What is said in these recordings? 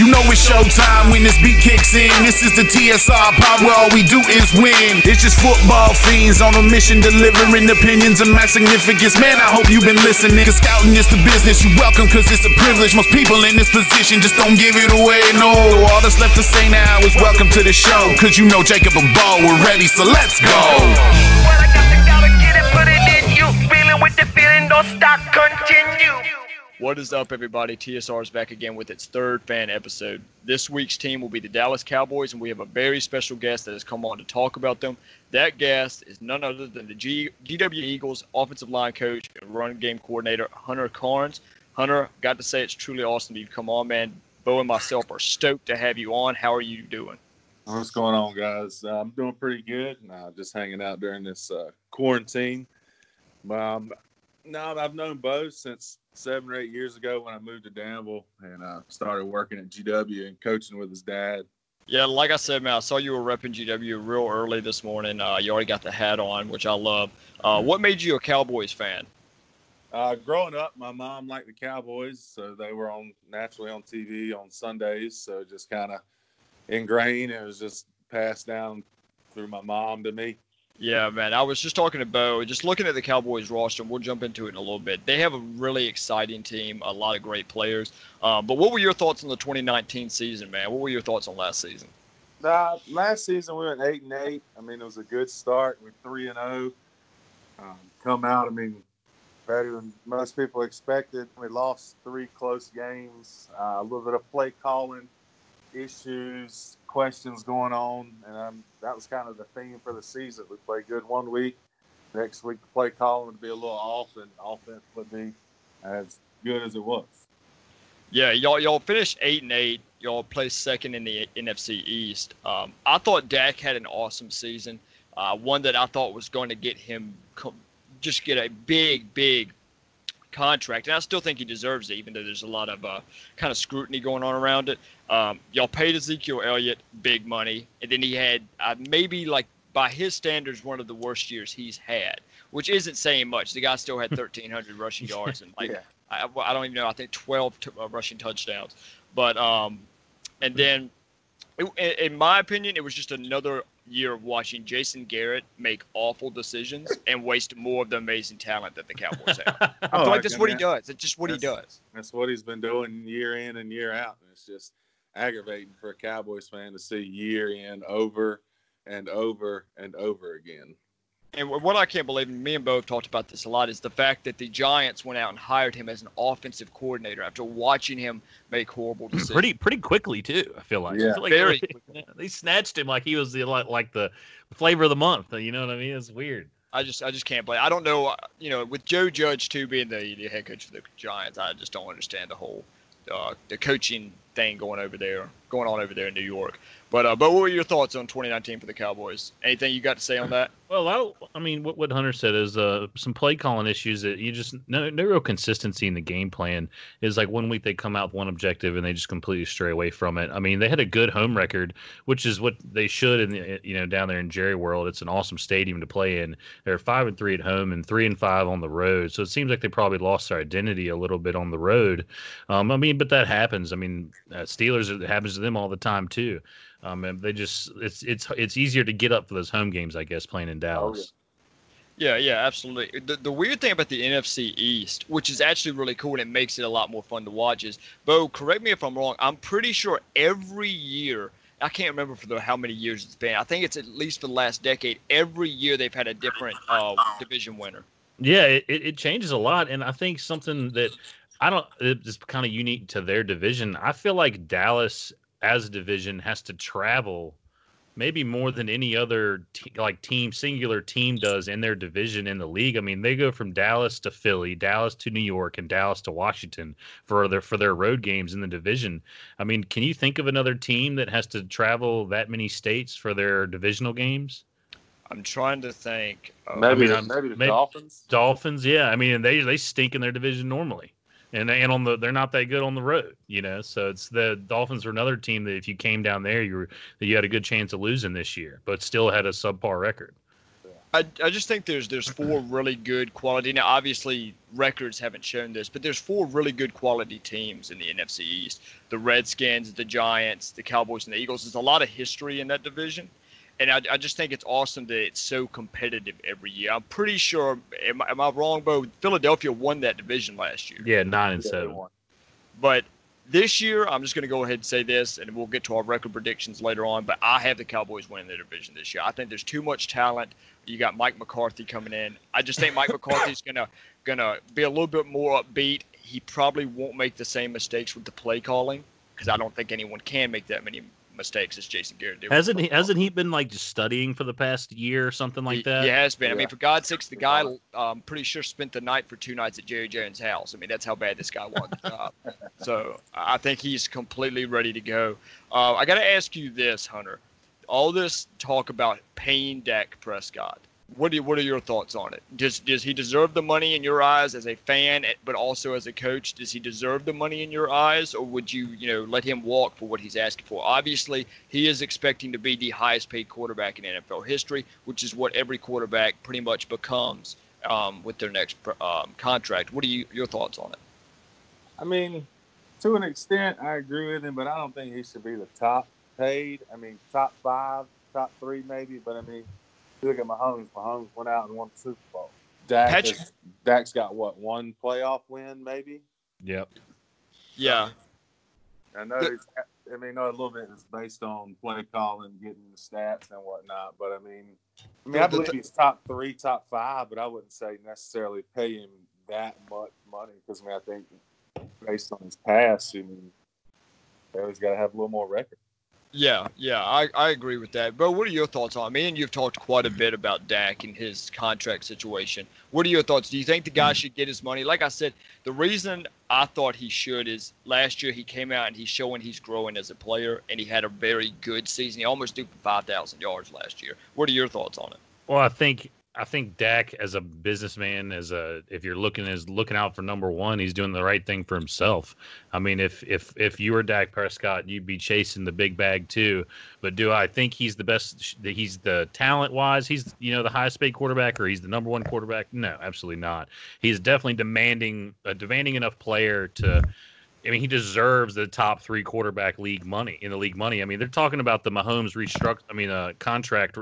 You know it's showtime when this beat kicks in. This is the TSR pod where all we do is win. It's just football fiends on a mission, delivering opinions of my significance. Man, I hope you've been listening. Cause scouting is the business. You welcome, cause it's a privilege. Most people in this position just don't give it away, no. All that's left to say now is welcome to the show. Cause you know Jacob and Ball were ready, so let's go. Well, I got to go and get it, put it in you. Feeling with the feeling, don't stop, continue. What is up, everybody? TSR is back again with its third fan episode. This week's team will be the Dallas Cowboys, and we have a very special guest that has come on to talk about them. That guest is none other than the GW Eagles offensive line coach and run game coordinator, Hunter Carnes. Hunter, got to say, it's truly awesome that you've come on, man. Bo and myself are stoked to have you on. How are you doing? What's going on, guys? I'm doing pretty good. Just hanging out during this quarantine. I've known Bo since 7 or 8 years ago when I moved to Danville and started working at GW and coaching with his dad. Yeah, like I said, man, I saw you were repping GW real early this morning. You already got the hat on, which I love. What made you a Cowboys fan? Growing up, my mom liked the Cowboys, so they were naturally on TV on Sundays. So just kind of ingrained. It was just passed down through my mom to me. Yeah, man, I was just talking to Bo, just looking at the Cowboys roster, and we'll jump into it in a little bit. They have a really exciting team, a lot of great players. But what were your thoughts on the 2019 season, man? What were your thoughts on last season? Last season we went 8-8. I mean, it was a good start. We're 3-0. Come out, I mean, better than most people expected. We lost three close games, a little bit of play calling issues, questions going on, and that was kind of the theme for the season. We played good one week. Next week, the play calling would be a little off, and offense would be as good as it was. Yeah, y'all finished 8-8. Y'all placed second in the NFC East. I thought Dak had an awesome season, one that I thought was going to get him just get a big contract, and I still think he deserves it, even though there's a lot of kind of scrutiny going on around it. Y'all paid Ezekiel Elliott big money, and then he had maybe, like, by his standards, one of the worst years he's had, which isn't saying much. The guy still had 1,300 rushing yards and, like, yeah. I don't even know, I think 12 rushing touchdowns. But and then, in my opinion, it was just another year of watching Jason Garrett make awful decisions and waste more of the amazing talent that the Cowboys have. I feel like that's what he does. It's just what he does. That's what he's been doing year in and year out. And it's just aggravating for a Cowboys fan to see year in over and over and over again. And what I can't believe, and me and Bo have talked about this a lot, is the fact that the Giants went out and hired him as an offensive coordinator after watching him make horrible decisions. Pretty quickly, too, I feel like. Yeah. They snatched him like he was the flavor of the month. You know what I mean? It's weird. I just can't blame. I don't know. You know, with Joe Judge, too, being the head coach of the Giants, I just don't understand the whole the coaching thing going on over there in New York. But what were your thoughts on 2019 for the Cowboys? Anything you got to say on that? Well, I mean, what Hunter said is some play calling issues that you just no real consistency in the game plan. Is like one week they come out with one objective and they just completely stray away from it. I mean, they had a good home record, which is what they should. And down there in Jerry World, it's an awesome stadium to play in. They're 5-3 at home and 3-5 on the road. So it seems like they probably lost their identity a little bit on the road. I mean, but that happens. I mean, Steelers, it happens to them all the time too. And they just it's easier to get up for those home games, I guess, playing in Dallas. Yeah, absolutely. The weird thing about the NFC East, which is actually really cool and it makes it a lot more fun to watch, is, Bo, correct me if I'm wrong, I'm pretty sure every year, I can't remember how many years it's been, I think it's at least the last decade, every year they've had a different division winner. Yeah, it changes a lot, and I think something that it's kind of unique to their division. I feel like Dallas as a division has to travel maybe more than any other singular team does in their division in the league. I mean, they go from Dallas to Philly, Dallas to New York, and Dallas to Washington for their road games in the division. I mean, can you think of another team that has to travel that many states for their divisional games? I'm trying to think. Maybe the Dolphins. Dolphins, yeah. I mean, they stink in their division normally. And they're not that good on the road, you know. So it's the Dolphins are another team that if you came down there, you had a good chance of losing this year, but still had a subpar record. Yeah. I just think there's four really good quality. Now, obviously, records haven't shown this, but there's four really good quality teams in the NFC East. The Redskins, the Giants, the Cowboys, and the Eagles. There's a lot of history in that division. And I just think it's awesome that it's so competitive every year. I'm pretty sure, am I wrong, Bo? Philadelphia won that division last year. Yeah, 9-7. But this year, I'm just going to go ahead and say this, and we'll get to our record predictions later on, but I have the Cowboys winning the division this year. I think there's too much talent. You got Mike McCarthy coming in. I just think Mike McCarthy's gonna be a little bit more upbeat. He probably won't make the same mistakes with the play calling, because I don't think anyone can make that many mistakes as Jason Garrett did. Hasn't he been like just studying for the past year or something like that? He has been. Yeah. I mean, for God's sakes, the guy pretty sure spent the night for 2 nights at Jerry Jones' house. I mean, that's how bad this guy was. So I think he's completely ready to go. I got to ask you this, Hunter. All this talk about paying Dak Prescott. What are your thoughts on it? Does he deserve the money in your eyes as a fan, but also as a coach? Does he deserve the money in your eyes, or would you let him walk for what he's asking for? Obviously, he is expecting to be the highest-paid quarterback in NFL history, which is what every quarterback pretty much becomes with their next contract. What are your thoughts on it? I mean, to an extent, I agree with him, but I don't think he should be the top paid. I mean, top 5, top 3 maybe, but I mean, you look at Mahomes. Mahomes went out and won the Super Bowl. Dak's got, what, 1 playoff win maybe? Yep. Yeah. I know a little bit is based on play calling, getting the stats and whatnot, but I mean, I believe he's top 3, top 5, but I wouldn't say necessarily pay him that much money because, I think based on his past, they always got to have a little more record. Yeah, I agree with that. But what are your thoughts on it? Me and you've talked quite a bit about Dak and his contract situation. What are your thoughts? Do you think the guy should get his money? Like I said, the reason I thought he should is last year he came out and he's showing he's growing as a player, and he had a very good season. He almost threw for 5,000 yards last year. What are your thoughts on it? Well, I think Dak, as a businessman, if you're looking out for number one, he's doing the right thing for himself. I mean, if you were Dak Prescott, you'd be chasing the big bag too. But do I think he's the best? He's the talent wise, he's the highest paid quarterback, or he's the number one quarterback? No, absolutely not. He's definitely demanding enough player to. I mean, he deserves the top 3 quarterback league money. I mean, they're talking about the Mahomes contract.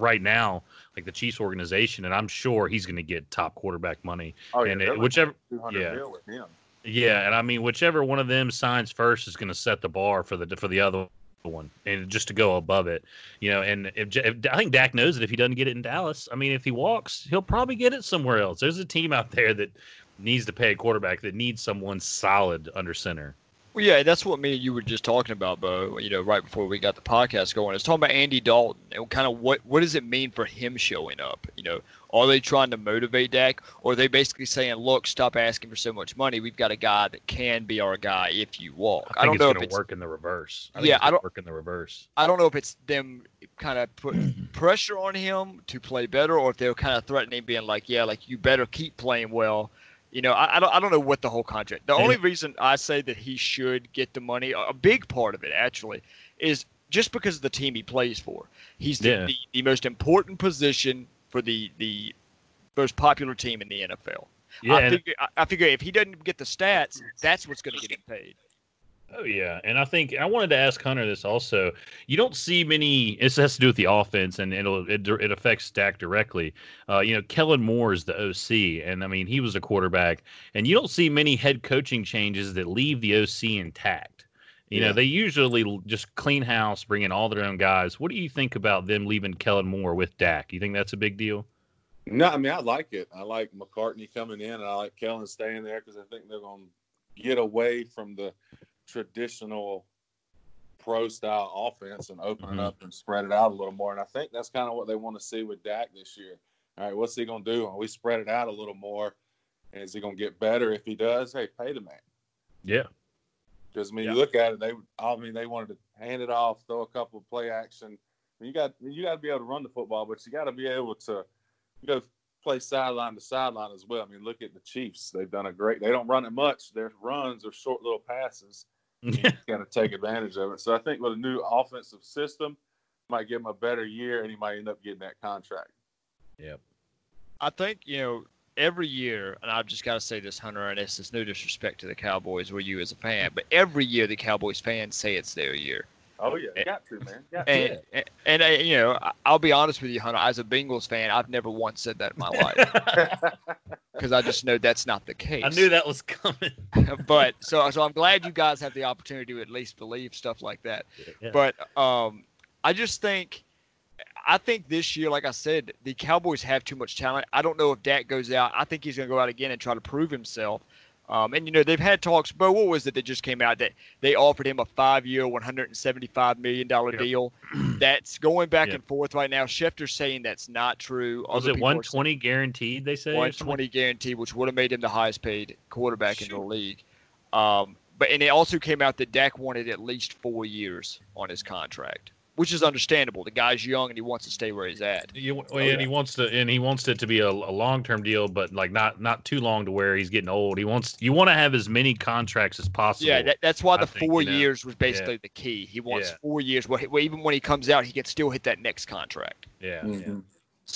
Right now, like the Chiefs organization, and I'm sure he's going to get top quarterback money. Oh, yeah, and whichever, $200 million with him. Yeah, and whichever one of them signs first is going to set the bar for the other one, and just to go above it, And if I think Dak knows that if he doesn't get it in Dallas, if he walks, he'll probably get it somewhere else. There's a team out there that needs to pay a quarterback that needs someone solid under center. Well, yeah, that's what me and you were just talking about, Bo, right before we got the podcast going. It's talking about Andy Dalton and kind of what does it mean for him showing up? Are they trying to motivate Dak, or are they basically saying, look, stop asking for so much money. We've got a guy that can be our guy if you walk. I don't know if it's going to work in the reverse. I don't know if it's them kind of putting pressure on him to play better, or if they're kind of threatening, being like, yeah, like you better keep playing well. I don't know what the whole contract. The only reason I say that he should get the money, a big part of it actually, is just because of the team he plays for. He's the most important position for the most popular team in the NFL. Yeah, I figure if he doesn't get the stats, that's what's going to get him paid. Oh, yeah. And I think I wanted to ask Hunter this also. You don't see many. It has to do with the offense, and it affects Dak directly. Kellen Moore is the OC, and he was a quarterback. And you don't see many head coaching changes that leave the OC intact. They usually just clean house, bring in all their own guys. What do you think about them leaving Kellen Moore with Dak? You think that's a big deal? No, I like it. I like McCartney coming in, and I like Kellen staying there because I think they're going to get away from the traditional pro-style offense and open it up and spread it out a little more. And I think that's kind of what they want to see with Dak this year. All right, what's he going to do? Are we spread it out a little more? And is he going to get better? If he does, hey, pay the man. Yeah. Because you look at it, they wanted to hand it off, throw a couple of play action. You got to be able to run the football, but you got to be able to play sideline to sideline as well. Look at the Chiefs. They've done they don't run it much. Their runs are short little passes. He's got to take advantage of it. So I think with a new offensive system, might give him a better year, and he might end up getting that contract. Yep. I think, you know, every year, and I've just got to say this, Hunter, and it's no disrespect to the Cowboys or you as a fan, but every year the Cowboys fans say it's their year. Oh, yeah. You know, I'll be honest with you, Hunter. As a Bengals fan, I've never once said that in my life because I just know that's not the case. I knew that was coming. But so I'm glad you guys have the opportunity to at least believe stuff like that. Yeah. But I just think – I think this year, like I said, the Cowboys have too much talent. I don't know if Dak goes out. I think he's going to go out again and try to prove himself. And, you know, they've had talks. But what was it that just came out that they offered him a 5-year, $175 million deal? That's going back and forth right now. Schefter's saying that's not true. Was it 120 guaranteed, they say? 120 guaranteed, which would have made him the highest paid quarterback in the league. And it also came out that Dak wanted at least 4 years on his contract, which is understandable. The guy's young and he wants to stay where he's at. He wants it to be a long-term deal, but like not too long to where he's getting old. You want to have as many contracts as possible. Yeah, that's why the four years was basically the key. He wants 4 years. Well, even when he comes out, he can still hit that next contract. Yeah. Mm-hmm.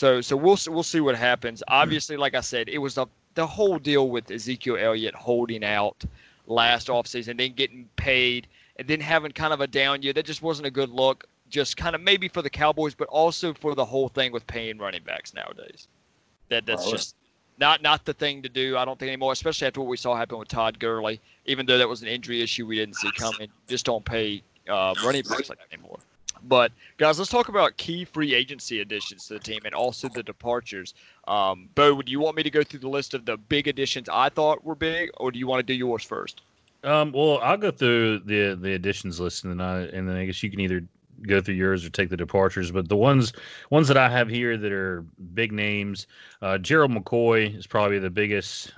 Yeah. So we'll see what happens. Obviously, like I said, it was the whole deal with Ezekiel Elliott holding out last offseason, then getting paid, and then having kind of a down year. That just wasn't a good look. Just kind of maybe for the Cowboys, but also for the whole thing with paying running backs nowadays. That's just not the thing to do, I don't think, anymore, especially after what we saw happen with Todd Gurley. Even though that was an injury issue we didn't see coming, just don't pay running backs like that anymore. But, guys, let's talk about key free agency additions to the team and also the departures. Bo, do you want me to go through the list of the big additions I thought were big, or do you want to do yours first? Well, I'll go through the additions list, and then I guess you can either – go through yours or take the departures. But the ones that I have here that are big names, Gerald McCoy is probably the biggest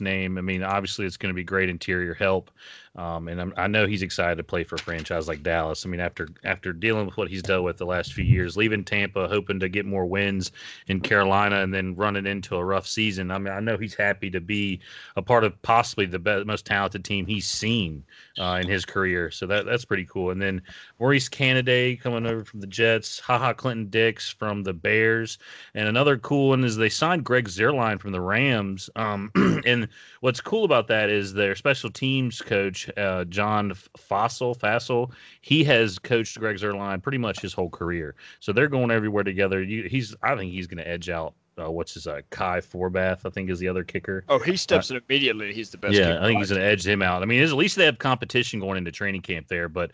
name. I mean, obviously it's going to be great interior help. And I know he's excited to play for a franchise like Dallas. I mean, after dealing with what he's dealt with the last few years, leaving Tampa, hoping to get more wins in Carolina, and then running into a rough season. I mean, I know he's happy to be a part of possibly the most talented team he's seen in his career. So that's pretty cool. And then Maurice Canada coming over from the Jets, HaHa Clinton Dix from the Bears. And another cool one is they signed Greg Zuerlein from the Rams. And what's cool about that is their special teams coach, John Fassel, he has coached Greg Zuerlein pretty much his whole career. So they're going everywhere together. I think he's going to edge out Kai Forbath, I think, is the other kicker. Oh, he steps in immediately. He's the best kicker. Yeah, I think he's going to edge him out. I mean, at least they have competition going into training camp there, but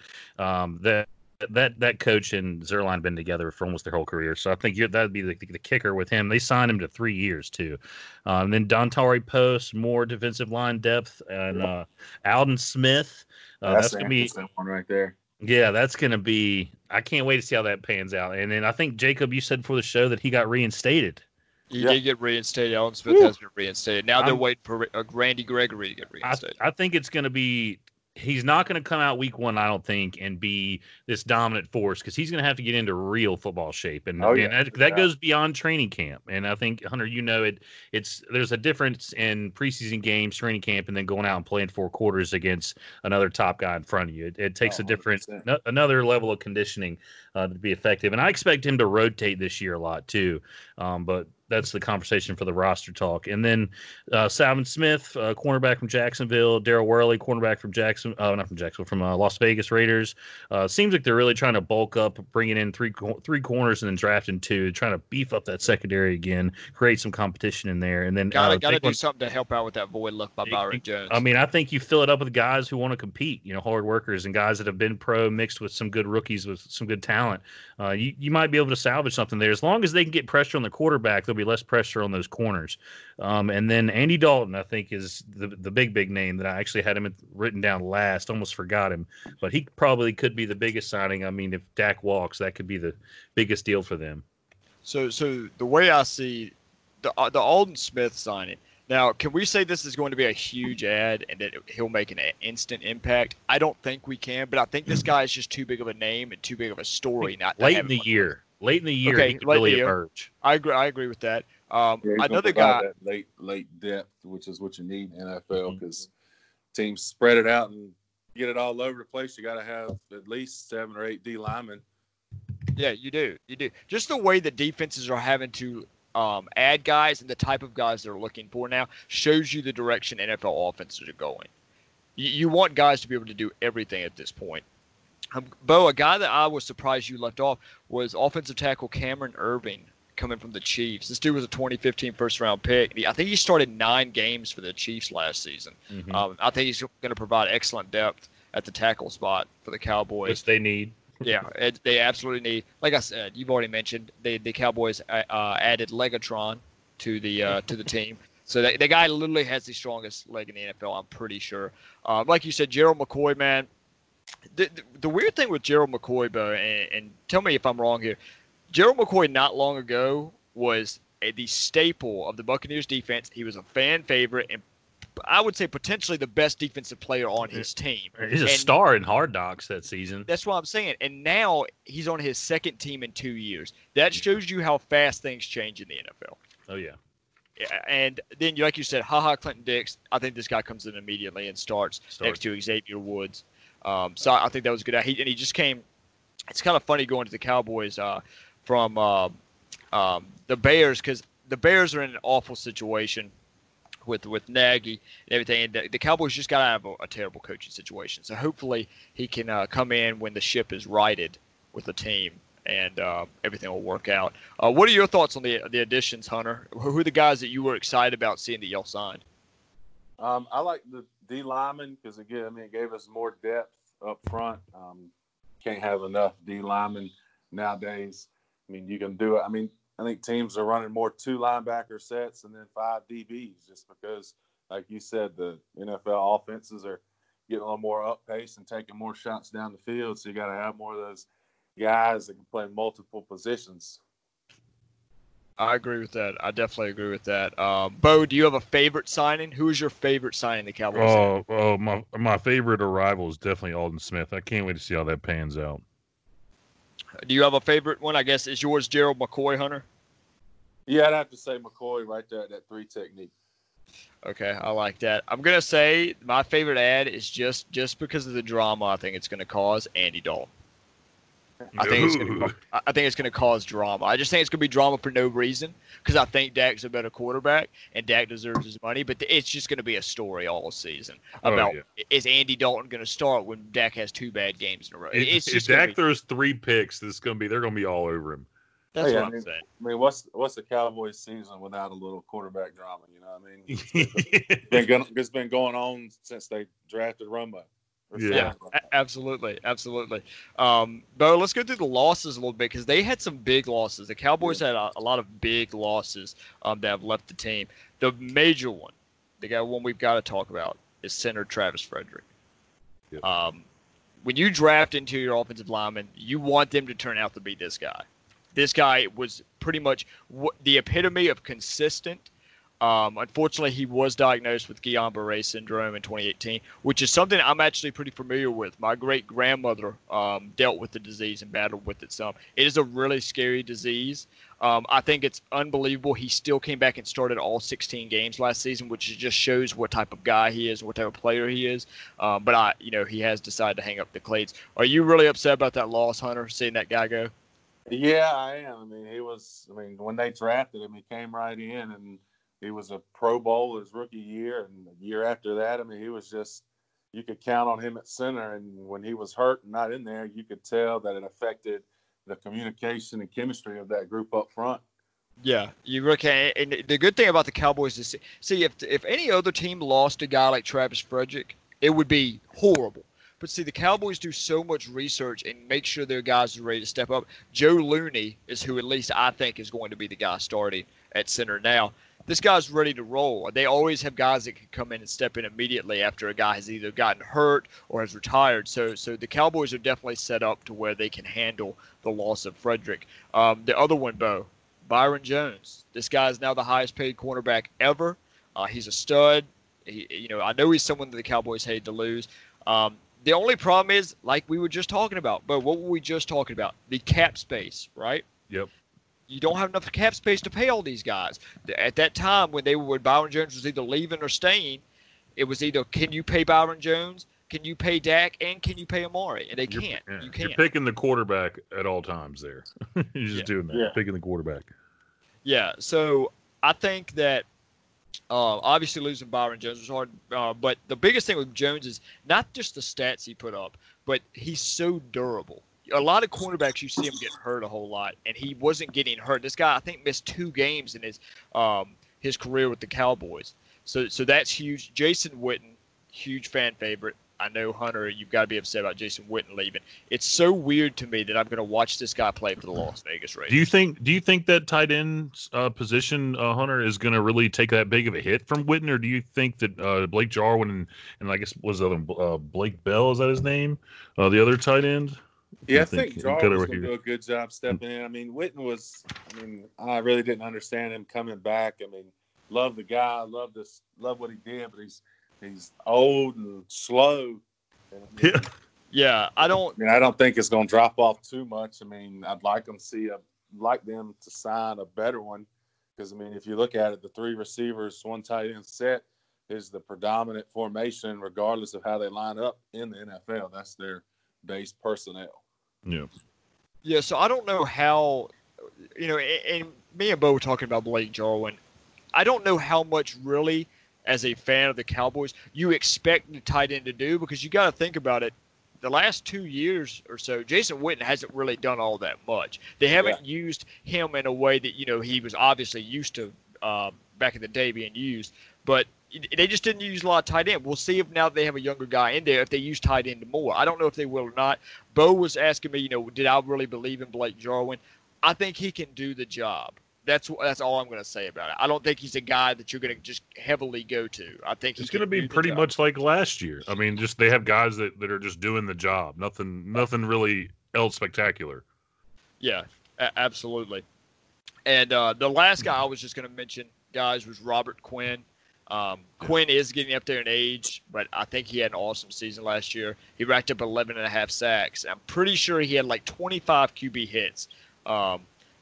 that coach and Zuerlein have been together for almost their whole career. So I think that'd be the kicker with him. They signed him to 3 years too. And then Dontari Poe, more defensive line depth, and Aldon Smith. That's going to be that one right there. Yeah, that's going to be – I can't wait to see how that pans out. And then I think, Jacob, you said before the show that he got reinstated. He did get reinstated. Aldon Smith has been reinstated. Now they're waiting for Randy Gregory to get reinstated. I think it's going to be – he's not going to come out week one, I don't think, and be this dominant force because he's going to have to get into real football shape, and that goes beyond training camp. And I think, Hunter, you know it's there's a difference in preseason games, training camp, and then going out and playing four quarters against another top guy in front of you. It takes another level of conditioning to be effective. And I expect him to rotate this year a lot too, but. That's the conversation for the roster talk. And then Salvon Smith, cornerback from Jacksonville, Darryl Worley, cornerback from Las Vegas Raiders. Seems like they're really trying to bulk up, bringing in three corners and then drafting two, trying to beef up that secondary again, create some competition in there. And then got to do something to help out with that void left by Byron Jones. I mean, I think you fill it up with guys who want to compete, you know, hard workers and guys that have been pro mixed with some good rookies with some good talent. You might be able to salvage something there. As long as they can get pressure on the quarterback, be less pressure on those corners. And then Andy Dalton, I think, is the big name that I actually had him written down last. Almost forgot him. But he probably could be the biggest signing. I mean, if Dak walks, that could be the biggest deal for them. So the way I see the Aldon Smith signing, now, can we say this is going to be a huge ad and that he'll make an instant impact? I don't think we can, but I think this guy is just too big of a name and too big of a story. Late in the year, he could really emerge. I agree with that. Another guy, that late depth, which is what you need in NFL, because teams spread it out and get it all over the place. You got to have at least 7 or 8 D linemen. Yeah, you do. Just the way the defenses are having to add guys and the type of guys they're looking for now shows you the direction NFL offenses are going. You want guys to be able to do everything at this point. Bo, a guy that I was surprised you left off was offensive tackle Cameron Irvin coming from the Chiefs. This dude was a 2015 first-round pick. I think he started 9 games for the Chiefs last season. Mm-hmm. I think he's going to provide excellent depth at the tackle spot for the Cowboys. Which they need. Yeah, they absolutely need. Like I said, you've already mentioned, the Cowboys added Legatron to the team. So the guy literally has the strongest leg in the NFL, I'm pretty sure. Like you said, Gerald McCoy, man. The weird thing with Gerald McCoy, Bo, and tell me if I'm wrong here, Gerald McCoy not long ago was the staple of the Buccaneers defense. He was a fan favorite and I would say potentially the best defensive player on his team. He's a star in Hard Knocks that season. That's what I'm saying. And now he's on his second team in 2 years. That shows you how fast things change in the NFL. Oh, yeah. And then, like you said, Clinton Dix. I think this guy comes in immediately and starts next to Xavier Woods. So I think that was a good. He just came. It's kind of funny going to the Cowboys from the Bears because the Bears are in an awful situation with Nagy and everything. And the Cowboys just got out of a terrible coaching situation. So hopefully he can come in when the ship is righted with the team and everything will work out. What are your thoughts on the additions, Hunter? Who are the guys that you were excited about seeing that y'all signed? I like the D lineman because, again, it gave us more depth up front. Can't have enough D linemen nowadays. I mean, you can do it. I mean, I think teams are running more 2 linebacker sets and then 5 DBs just because, like you said, the NFL offenses are getting a little more up pace and taking more shots down the field. So you got to have more of those guys that can play multiple positions. I agree with that. I definitely agree with that. Bo, do you have a favorite signing? Who is your favorite signing the Cowboys? Oh, my favorite arrival is definitely Aldon Smith. I can't wait to see how that pans out. Do you have a favorite one? I guess is yours Gerald McCoy, Hunter? Yeah, I'd have to say McCoy right there at that 3 technique. Okay, I like that. I'm going to say my favorite ad is just because of the drama I think it's going to cause, Andy Dalton. I think it's going to cause drama. I just think it's going to be drama for no reason because I think Dak's a better quarterback and Dak deserves his money. But it's just going to be a story all season about is Andy Dalton going to start when Dak has 2 bad games in a row. If Dak throws 3 picks, they're going to be all over him. That's what I'm saying. I mean, what's the Cowboys season without a little quarterback drama? You know what I mean? It's been going on since they drafted Romo. Yeah, absolutely. Bo, let's go through the losses a little bit because they had some big losses. The Cowboys had a lot of big losses that have left the team. The major one, the one we've got to talk about, is center Travis Frederick. Yep. When you draft into your offensive lineman, you want them to turn out to be this guy. This guy was pretty much the epitome of consistent. Unfortunately, he was diagnosed with Guillain-Barré syndrome in 2018, which is something I'm actually pretty familiar with. My great-grandmother dealt with the disease and battled with it some. It is a really scary disease. I think it's unbelievable. He still came back and started all 16 games last season, which just shows what type of guy he is, what type of player he is. But he has decided to hang up the cleats. Are you really upset about that loss, Hunter, seeing that guy go? Yeah, I am. I mean, when they drafted him, he came right in and he was a Pro Bowl his rookie year, and the year after that, I mean, he was just – you could count on him at center, and when he was hurt and not in there, you could tell that it affected the communication and chemistry of that group up front. Yeah, you really can. And the good thing about the Cowboys is – see, if any other team lost a guy like Travis Frederick, it would be horrible. But, see, the Cowboys do so much research and make sure their guys are ready to step up. Joe Looney is who at least I think is going to be the guy starting at center now. This guy's ready to roll. They always have guys that can come in and step in immediately after a guy has either gotten hurt or has retired. So the Cowboys are definitely set up to where they can handle the loss of Frederick. The other one, Bo, Byron Jones. This guy is now the highest-paid cornerback ever. He's a stud. I know he's someone that the Cowboys hate to lose. The only problem is, like we were just talking about, Bo, what were we just talking about? The cap space, right? Yep. You don't have enough cap space to pay all these guys. At that time, when Byron Jones was either leaving or staying, it was either can you pay Byron Jones, can you pay Dak, and can you pay Amari? And they can't. Yeah. You can't. You're picking the quarterback at all times there. You're just doing that, picking the quarterback. Yeah, so I think that obviously losing Byron Jones was hard, but the biggest thing with Jones is not just the stats he put up, but he's so durable. A lot of cornerbacks, you see him get hurt a whole lot, and he wasn't getting hurt. This guy, I think, missed 2 games in his career with the Cowboys. So that's huge. Jason Witten, huge fan favorite. I know, Hunter, you've got to be upset about Jason Witten leaving. It's so weird to me that I'm going to watch this guy play for the Las Vegas Raiders. Do you think that tight end position, Hunter, is going to really take that big of a hit from Witten, or do you think that Blake Jarwin and I guess was the other Blake Bell, is that his name? The other tight end. Yeah, I think Jarwin's going to do a good job stepping in. I mean, Witten was. I mean, I really didn't understand him coming back. I mean, love the guy, love what he did, but He's old and slow. Yeah, I don't think it's going to drop off too much. I mean, I'd like them to sign a better one because, I mean, if you look at it, the 3 receivers, 1 tight end set is the predominant formation regardless of how they line up in the NFL. That's their base personnel. Yeah. Yeah, so I don't know how – you know, and me and Bo were talking about Blake Jarwin. I don't know how much really – as a fan of the Cowboys, you expect the tight end to do because you got to think about it. The last 2 years or so, Jason Witten hasn't really done all that much. They haven't used him in a way that, you know, he was obviously used to back in the day being used. But they just didn't use a lot of tight end. We'll see if now they have a younger guy in there if they use tight end more. I don't know if they will or not. Bo was asking me, you know, did I really believe in Blake Jarwin? I think he can do the job. That's all I'm going to say about it. I don't think he's a guy that you're going to just heavily go to. I think he's going to be pretty much like last year. I mean, just they have guys that are just doing the job. Nothing really else spectacular. Yeah, absolutely. And the last guy I was just going to mention, guys, was Robert Quinn. Quinn is getting up there in age, but I think he had an awesome season last year. He racked up 11.5 sacks. I'm pretty sure he had like 25 QB hits.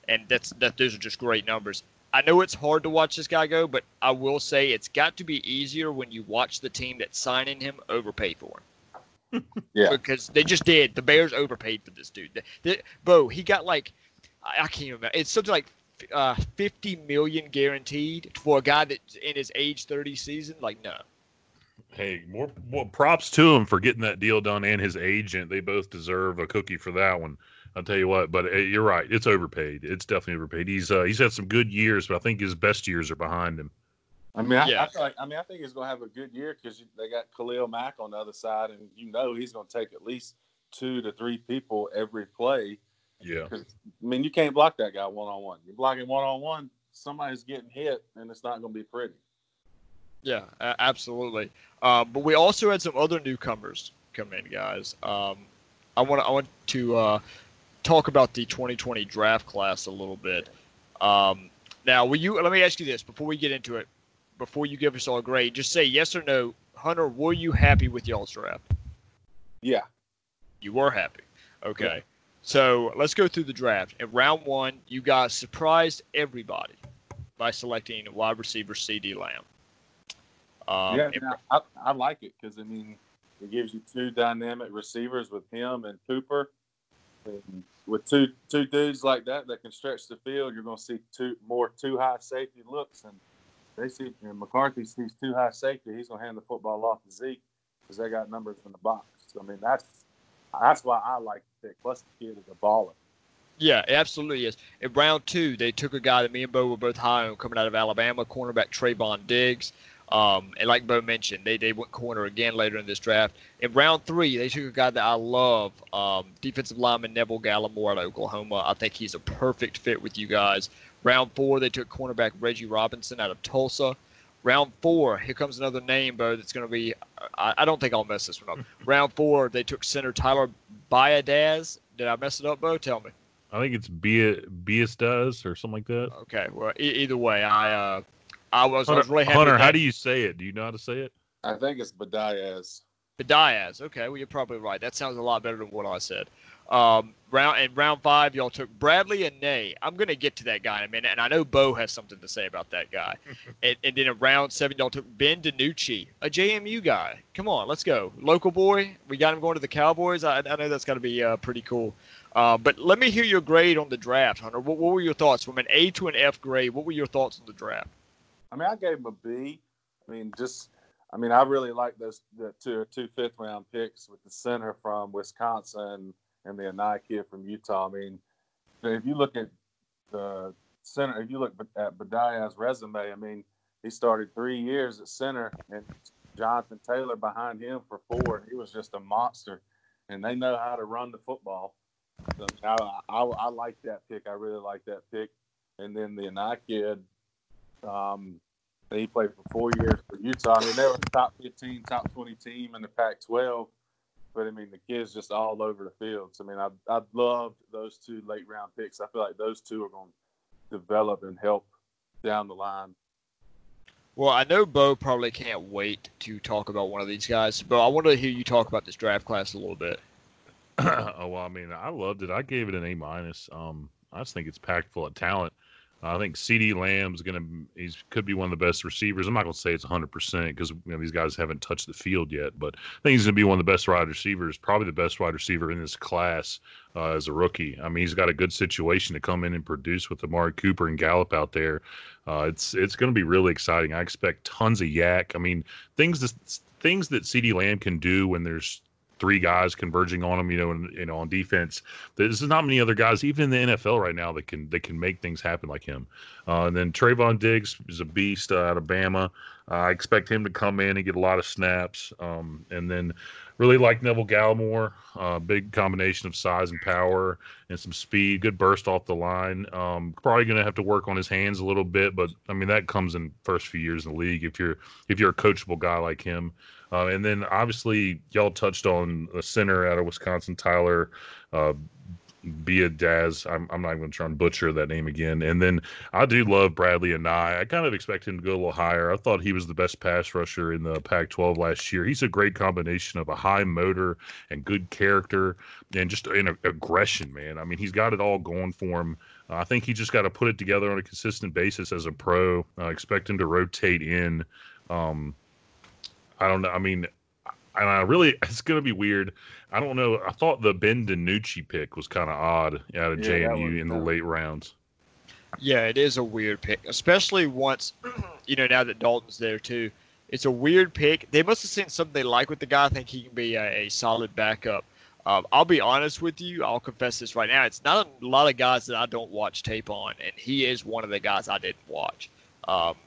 And those are just great numbers. I know it's hard to watch this guy go, but I will say it's got to be easier when you watch the team that's signing him overpay for him. Yeah, because they just did. The Bears overpaid for this dude. Bo, he got like I can't remember. It's something like $50 million guaranteed for a guy that's in his age 30 season. Like no. Hey, more props to him for getting that deal done and his agent. They both deserve a cookie for that one. I'll tell you what, but you're right. It's overpaid. It's definitely overpaid. He's had some good years, but I think his best years are behind him. I mean, I think he's going to have a good year because they got Khalil Mack on the other side, and you know he's going to take at least 2 to 3 people every play. Yeah. I mean, you can't block that guy one-on-one. You block him one-on-one, somebody's getting hit, and it's not going to be pretty. Yeah, absolutely. But we also had some other newcomers come in, guys. I want to talk about the 2020 draft class a little bit. Now, let me ask you this before we get into it. Before you give us all a grade, just say yes or no. Hunter, were you happy with y'all's draft? Yeah, you were happy. Okay, yeah. So let's go through the draft. In round 1, you guys surprised everybody by selecting wide receiver CeeDee Lamb. I like it because I mean it gives you 2 dynamic receivers with him and Cooper. And with two dudes like that can stretch the field, you're going to see 2 high safety looks. And McCarthy sees 2 high safety, he's going to hand the football off to Zeke because they got numbers in the box. So, I mean, that's why I like the pick. Plus, the kid is a baller. Yeah, it absolutely is. In round 2, they took a guy that me and Bo were both high on coming out of Alabama, cornerback Trayvon Diggs. And like Bo mentioned, they went corner again later in this draft. In round 3, they took a guy that I love, defensive lineman Neville Gallimore at Oklahoma. I think he's a perfect fit with you guys. Round 4, they took cornerback Reggie Robinson out of Tulsa. Round 4, here comes another name, Bo, that's going to be – I don't think I'll mess this one up. Round 4, they took center Tyler Biadasz. Did I mess it up, Bo? Tell me. I think it's Biadasz or something like that. Okay, well, either way, I was really happy. Hunter, how do you say it? Do you know how to say it? I think it's Biadasz. Biadasz. Okay, well, you're probably right. That sounds a lot better than what I said. Round five, y'all took Bradley Anae. I'm going to get to that guy in a minute, and I know Bo has something to say about that guy. and then in round seven, y'all took Ben DiNucci, a JMU guy. Come on, let's go. Local boy, we got him going to the Cowboys. I know that's got to be pretty cool. But let me hear your grade on the draft, Hunter. What were your thoughts? From an A to an F grade, what were your thoughts on the draft? I mean, I gave him a B. I really like those two fifth-round picks with the center from Wisconsin and the Anae kid from Utah. I mean, if you look at the center, if you look at Biadasz' resume, I mean, he started 3 years at center, and Jonathan Taylor behind him for 4. And he was just a monster, and they know how to run the football. So I like that pick. I really like that pick. And then the Anae kid, he played for 4 years for Utah. I mean, they were the top 15, top 20 team in the Pac-12. But, I mean, the kid's just all over the field. So, I mean, I loved those two late-round picks. I feel like those two are going to develop and help down the line. Well, I know Bo probably can't wait to talk about one of these guys. Bo, I wanted to hear you talk about this draft class a little bit. I loved it. I gave it an A-. I just think it's packed full of talent. I think CeeDee Lamb could be one of the best receivers. I'm not going to say it's 100% because these guys haven't touched the field yet, but I think he's going to be one of the best wide receivers, probably the best wide receiver in this class as a rookie. I mean, he's got a good situation to come in and produce with Amari Cooper and Gallup out there. It's going to be really exciting. I expect tons of yak. I mean, things that CeeDee Lamb can do when there's three guys converging on him, on defense. There's not many other guys, even in the NFL right now, that can make things happen like him. And then Trayvon Diggs is a beast out of Bama. I expect him to come in and get a lot of snaps. And then really like Neville Gallimore, big combination of size and power and some speed, good burst off the line. Probably going to have to work on his hands a little bit, but, I mean, that comes in first few years in the league if you're a coachable guy like him. And then, obviously, y'all touched on a center out of Wisconsin, Tyler Biadasz. I'm not even going to try and butcher that name again. And then I do love Bradley Anae. I kind of expect him to go a little higher. I thought he was the best pass rusher in the Pac-12 last year. He's a great combination of a high motor and good character and just an aggression, man. I mean, he's got it all going for him. I think he just got to put it together on a consistent basis as a pro. I expect him to rotate in. I don't know. I mean, and I really, it's going to be weird. I don't know. I thought the Ben DiNucci pick was kind of odd out of JMU in the late rounds. Yeah, it is a weird pick, especially once, now that Dalton's there too. It's a weird pick. They must have seen something they like with the guy. I think he can be a solid backup. I'll be honest with you. I'll confess this right now. It's not a lot of guys that I don't watch tape on, and he is one of the guys I didn't watch.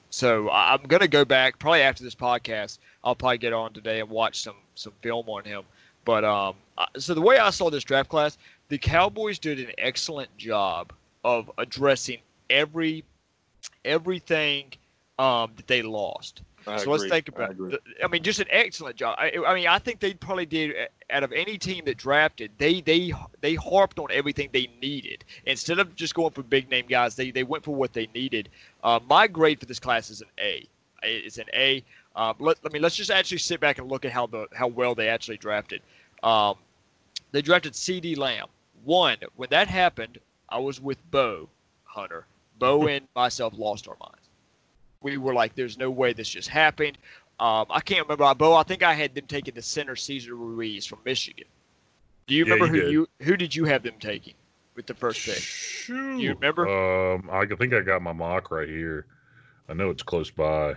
So I'm going to go back probably after this podcast. I'll probably get on today and watch some film on him. But so the way I saw this draft class, the Cowboys did an excellent job of addressing everything that they lost. Let's think about it. I mean, just an excellent job. I mean, I think they probably did out of any team that drafted. They harped on everything they needed instead of just going for big name guys. They went for what they needed. My grade for this class is an A. It's an A. Let's just actually sit back and look at how well they actually drafted. They drafted CeeDee Lamb. One, when that happened, I was with Bo, Hunter. Bo and myself lost our minds. We were like, there's no way this just happened. I can't remember. Bo, I think I had them taking the center Cesar Ruiz from Michigan. Do you remember who did you have them taking with the first pick? Shoot. Do you remember? I think I got my mock right here. I know it's close by.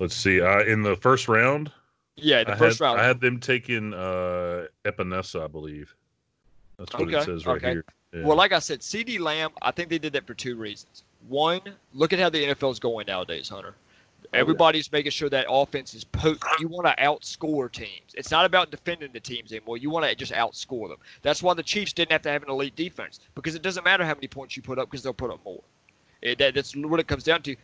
Let's see. In the first round? Yeah, I had them taking Epinesa, I believe. That's what it says right here. Yeah. Well, like I said, CeeDee Lamb, I think they did that for two reasons. One, look at how the NFL is going nowadays, Hunter. Everybody's making sure that offense is potent. You want to outscore teams. It's not about defending the teams anymore. You want to just outscore them. That's why the Chiefs didn't have to have an elite defense, because it doesn't matter how many points you put up, because they'll put up more. That's what it comes down to.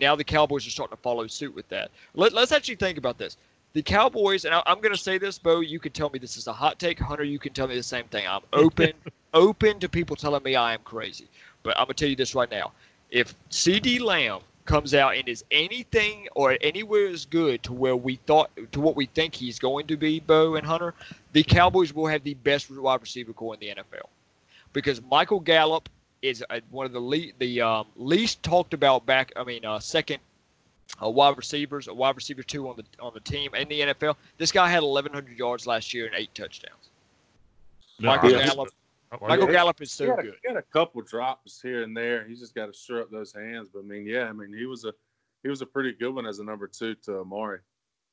Now the Cowboys are starting to follow suit with that. Let's actually think about this. The Cowboys, and I'm going to say this, Bo, you can tell me this is a hot take. Hunter, you can tell me the same thing. I'm open to people telling me I am crazy. But I'm going to tell you this right now. If CeeDee Lamb comes out and is anything or anywhere as good to where we thought to what we think he's going to be, Bo and Hunter, the Cowboys will have the best wide receiver core in the NFL, because Michael Gallup is one of the least talked about back. I mean, second wide receivers, a wide receiver two on the team in the NFL. This guy had 1,100 yards last year and 8 touchdowns. Michael Gallup is so good. He had a couple drops here and there. He's just got to shore up those hands. But, he was a pretty good one as a number two to Amari.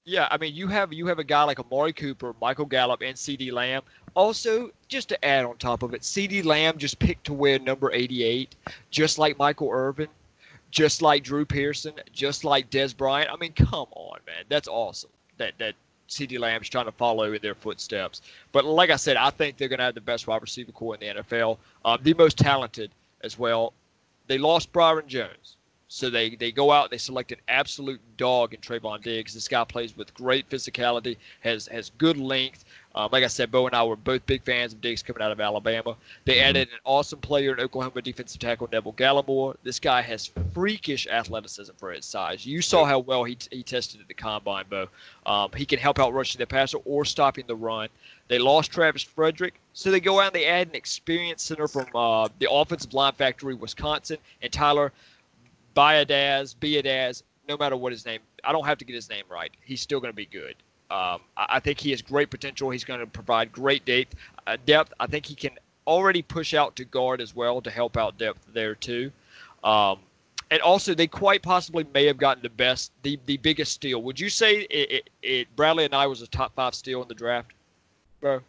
Yeah, I mean, you have a guy like Amari Cooper, Michael Gallup, and CeeDee Lamb. Also, just to add on top of it, CeeDee Lamb just picked to wear number 88, just like Michael Irvin, just like Drew Pearson, just like Des Bryant. I mean, come on, man. That's awesome. That CeeDee Lamb's trying to follow in their footsteps. But like I said, I think they're going to have the best wide receiver core in the NFL, the most talented as well. They lost Byron Jones, so they go out and they select an absolute dog in Trayvon Diggs. This guy plays with great physicality, has good length. Like I said, Bo and I were both big fans of Diggs coming out of Alabama. They added an awesome player in Oklahoma defensive tackle, Neville Gallimore. This guy has freakish athleticism for his size. You saw how well he tested at the Combine, Bo. He can help out rushing the passer or stopping the run. They lost Travis Frederick, so they go out and they add an experienced center from the offensive line factory, Wisconsin, and Tyler Biadasz, no matter what his name. I don't have to get his name right. He's still going to be good. I think he has great potential. He's going to provide great depth. I think he can already push out to guard as well to help out depth there too. And also, they quite possibly may have gotten the biggest steal. Would you say it Bradley Anae was a top 5 steal in the draft, bro?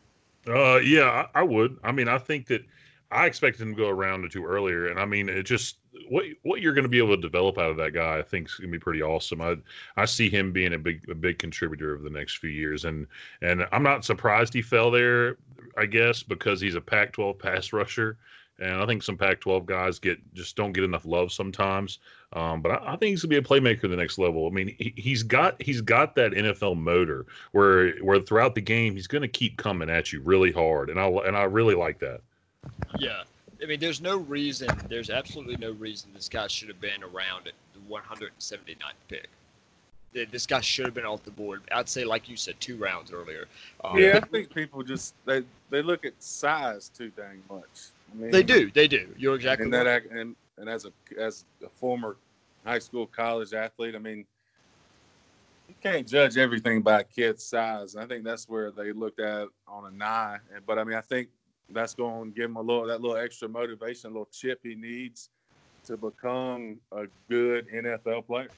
Yeah, I would. I mean, I think that I expected him to go a round or two earlier, and I mean, it just what you're going to be able to develop out of that guy, I think, is going to be pretty awesome. I see him being a big contributor over the next few years, and I'm not surprised he fell there, I guess, because he's a Pac-12 pass rusher, and I think some Pac-12 guys don't get enough love sometimes. But I think he's going to be a playmaker at the next level. I mean, he's got that NFL motor where throughout the game he's going to keep coming at you really hard, and I really like that. Yeah. I mean, there's absolutely no reason this guy should have been around at the 179th pick. This guy should have been off the board. I'd say, like you said, 2 rounds earlier. Yeah, I think people just they look at size too dang much. I mean, they do. You're exactly right. And as a former high school, college athlete, I mean, you can't judge everything by a kid's size. And I think that's where they looked at on Anae. But, I mean, I think that's going to give him that little extra motivation, a little chip he needs to become a good NFL player.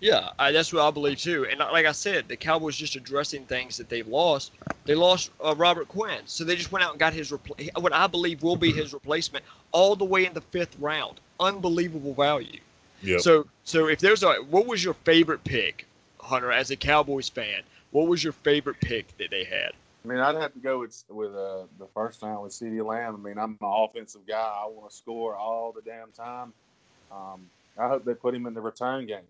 Yeah, that's what I believe too. And like I said, the Cowboys just addressing things that they've lost. They lost Robert Quinn, so they just went out and got what I believe will be his replacement all the way in the 5th round. Unbelievable value. Yep. So if there's what was your favorite pick, Hunter, as a Cowboys fan? What was your favorite pick that they had? I mean, I'd have to go with the first round with CeeDee Lamb. I mean, I'm an offensive guy. I want to score all the damn time. I hope they put him in the return game.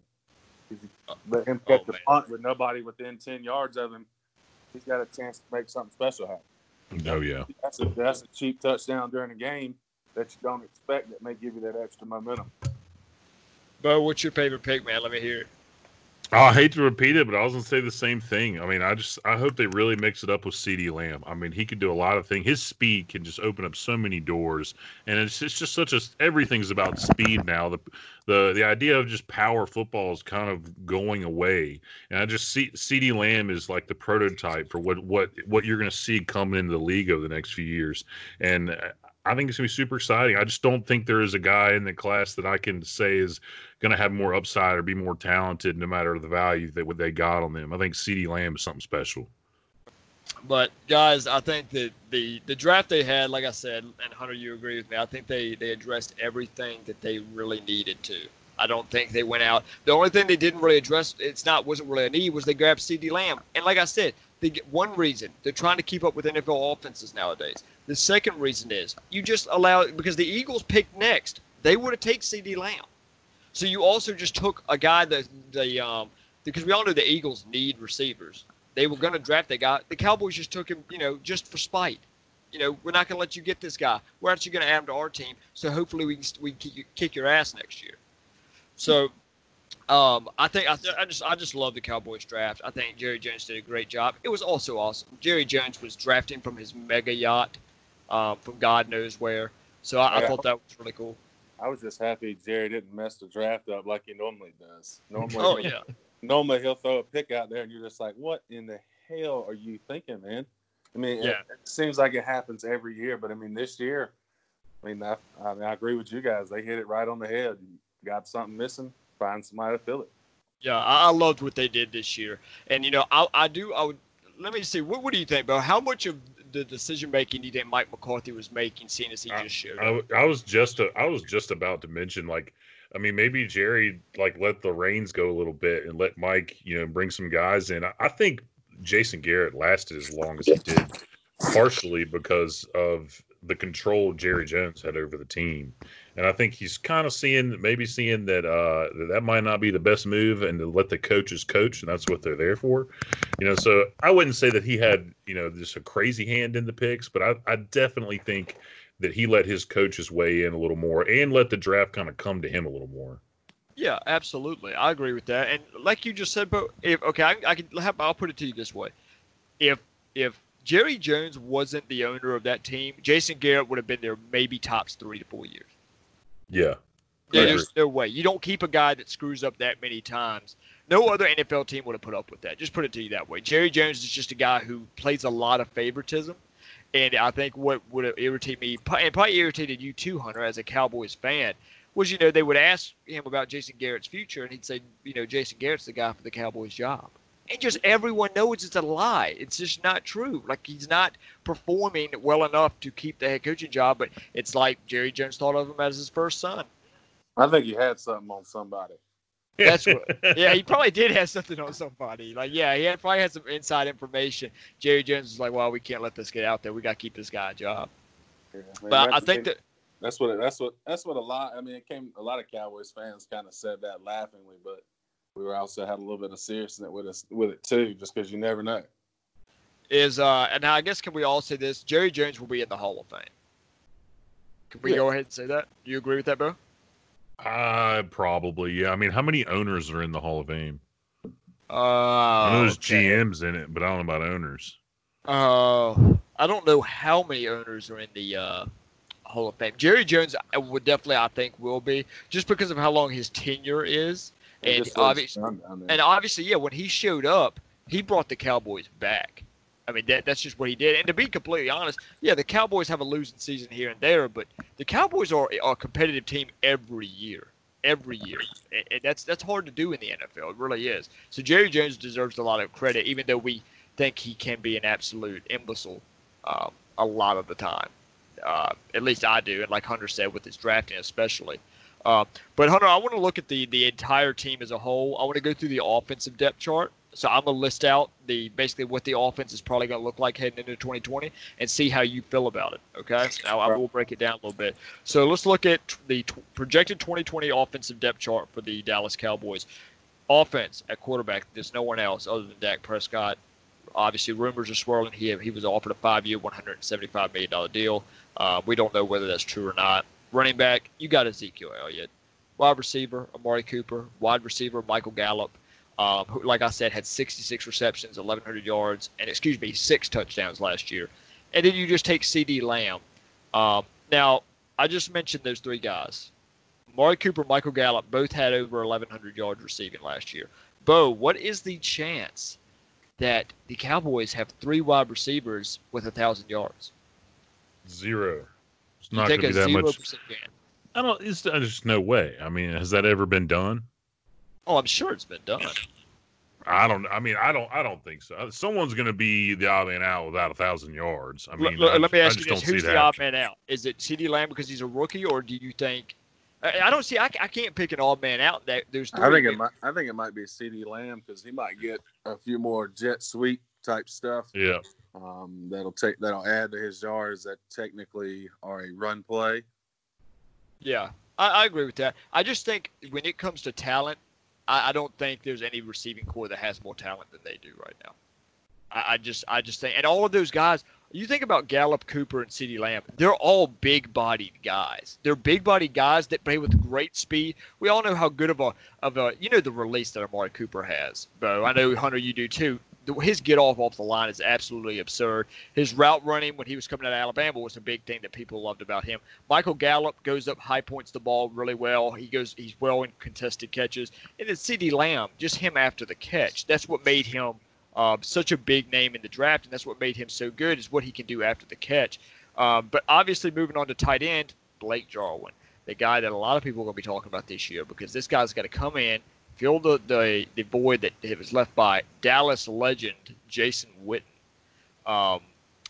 If you let him catch the punt with nobody within 10 yards of him, he's got a chance to make something special happen. Oh, yeah. That's a cheap touchdown during a game that you don't expect that may give you that extra momentum. Bo, what's your favorite pick, man? Let me hear it. I hate to repeat it, but I was going to say the same thing. I mean, I hope they really mix it up with CeeDee Lamb. I mean, he could do a lot of things. His speed can just open up so many doors, and it's just such a everything's about speed now. The idea of just power football is kind of going away, and I just see CeeDee Lamb is like the prototype for what you're going to see coming into the league over the next few years, and I think it's going to be super exciting. I just don't think there is a guy in the class that I can say is going to have more upside or be more talented no matter the value that what they got on them. I think CeeDee Lamb is something special. But, guys, I think that the draft they had, like I said, and Hunter, you agree with me, I think they addressed everything that they really needed to. I don't think they went out. The only thing they didn't really address, wasn't really a need, was they grabbed CeeDee Lamb. And like I said, they get one reason, they're trying to keep up with NFL offenses nowadays. The second reason is you just allow – because the Eagles picked next, they would have taken CeeDee Lamb. So you also just took a guy that because we all know the Eagles need receivers. They were going to draft that guy. The Cowboys just took him, just for spite. We're not going to let you get this guy. We're actually going to add him to our team, so hopefully we can kick your ass next year. So I just love the Cowboys draft. I think Jerry Jones did a great job. It was also awesome. Jerry Jones was drafting from his mega yacht from God knows where. So I thought that was really cool. I was just happy Jerry didn't mess the draft up like he normally does. Normally he'll throw a pick out there and you're just like, what in the hell are you thinking, man? I mean, it seems like it happens every year, but I mean, this year, I agree with you guys. They hit it right on the head. You got something missing, find somebody to fill it. Yeah, I loved what they did this year. And, you know, let me see, what do you think, Bo? How much of the decision making do you think Mike McCarthy was making, seeing as he just showed? I was just about to mention, like, I mean, maybe Jerry, like, let the reins go a little bit and let Mike, you know, bring some guys in. I think Jason Garrett lasted as long as he did, partially because of the control Jerry Jones had over the team. And I think he's kind of seeing that that might not be the best move, and to let the coaches coach, and that's what they're there for. You know, so I wouldn't say that he had, you know, just a crazy hand in the picks, but I definitely think that he let his coaches weigh in a little more and let the draft kind of come to him a little more. Yeah, absolutely. I agree with that. And like you just said, but I'll put it to you this way. If Jerry Jones wasn't the owner of that team, Jason Garrett would have been there maybe tops 3 to 4 years. Yeah. There's no way. You don't keep a guy that screws up that many times. No other NFL team would have put up with that. Just put it to you that way. Jerry Jones is just a guy who plays a lot of favoritism. And I think what would have irritated me, and probably irritated you too, Hunter, as a Cowboys fan, was, you know, they would ask him about Jason Garrett's future, and he'd say, you know, Jason Garrett's the guy for the Cowboys job. And just everyone knows it's a lie. It's just not true. Like, he's not performing well enough to keep the head coaching job, but it's like Jerry Jones thought of him as his first son. I think he had something on somebody. That's what. Yeah, he probably did have something on somebody. Like, yeah, probably had some inside information. Jerry Jones was like, well, we can't let this get out there. We got to keep this guy a job. Yeah, man, but I think that – That's what a lot. I mean, a lot of Cowboys fans kind of said that laughingly, but we were also had a little bit of seriousness with it too, just because you never know. And I guess, can we all say this? Jerry Jones will be in the Hall of Fame. Can we go ahead and say that? Do you agree with that, Bo? Probably. Yeah. I mean, how many owners are in the Hall of Fame? I know there's GMs in it, but I don't know about owners. I don't know how many owners are in the Hall of Fame. Jerry Jones would definitely, I think, will be, just because of how long his tenure is, and obviously, yeah, when he showed up, he brought the Cowboys back. I mean, that's just what he did. And to be completely honest, yeah, the Cowboys have a losing season here and there, but the Cowboys are a competitive team every year, and that's hard to do in the NFL. It really is. So Jerry Jones deserves a lot of credit, even though we think he can be an absolute imbecile a lot of the time. At least I do, and like Hunter said, with his drafting especially. But Hunter, I want to look at the entire team as a whole. I want to go through the offensive depth chart. So I'm going to list out basically what the offense is probably going to look like heading into 2020 and see how you feel about it, okay? Now, I will break it down a little bit. So let's look at the projected 2020 offensive depth chart for the Dallas Cowboys. Offense at quarterback, there's no one else other than Dak Prescott. Obviously, rumors are swirling. He was offered a 5-year, $175 million deal. We don't know whether that's true or not. Running back, you got Ezekiel Elliott. Wide receiver, Amari Cooper. Wide receiver, Michael Gallup, who, like I said, had 66 receptions, 1,100 yards, and 6 touchdowns last year. And then you just take CeeDee Lamb. Now, I just mentioned those three guys. Amari Cooper, Michael Gallup, both had over 1,100 yards receiving last year. Bo, what is the chance that the Cowboys have 3 wide receivers with 1,000 yards? Zero. It's not going to be that much. There's no way. I mean, has that ever been done? Oh, I'm sure it's been done. I don't think so. Someone's going to be the odd man out without 1,000 yards. I mean, let me ask you this: who's the odd man out? Is it CeeDee Lamb because he's a rookie, or do you think? I don't see. I can't pick an odd man out. I think it might be CeeDee Lamb because he might get a few more jet sweep type stuff. Yeah. That'll add to his yards that technically are a run play. Yeah, I agree with that. I just think when it comes to talent, I don't think there's any receiving corps that has more talent than they do right now. I just think, and all of those guys You think about Gallup, Cooper, and CeeDee Lamb. They're all big-bodied guys. They're big-bodied guys that play with great speed. We all know how good of a you know the release that Amari Cooper has, Bo. I know, Hunter, you do too. His get-off off the line is absolutely absurd. His route running when he was coming out of Alabama was a big thing that people loved about him. Michael Gallup goes up high, points the ball really well. He's well in contested catches. And then CeeDee Lamb, just him after the catch. That's what made him such a big name in the draft, and that's what made him so good is what he can do after the catch. But obviously moving on to tight end, Blake Jarwin, the guy that a lot of people are going to be talking about this year because this guy's got to come in, fill the void that it was left by Dallas legend Jason Witten.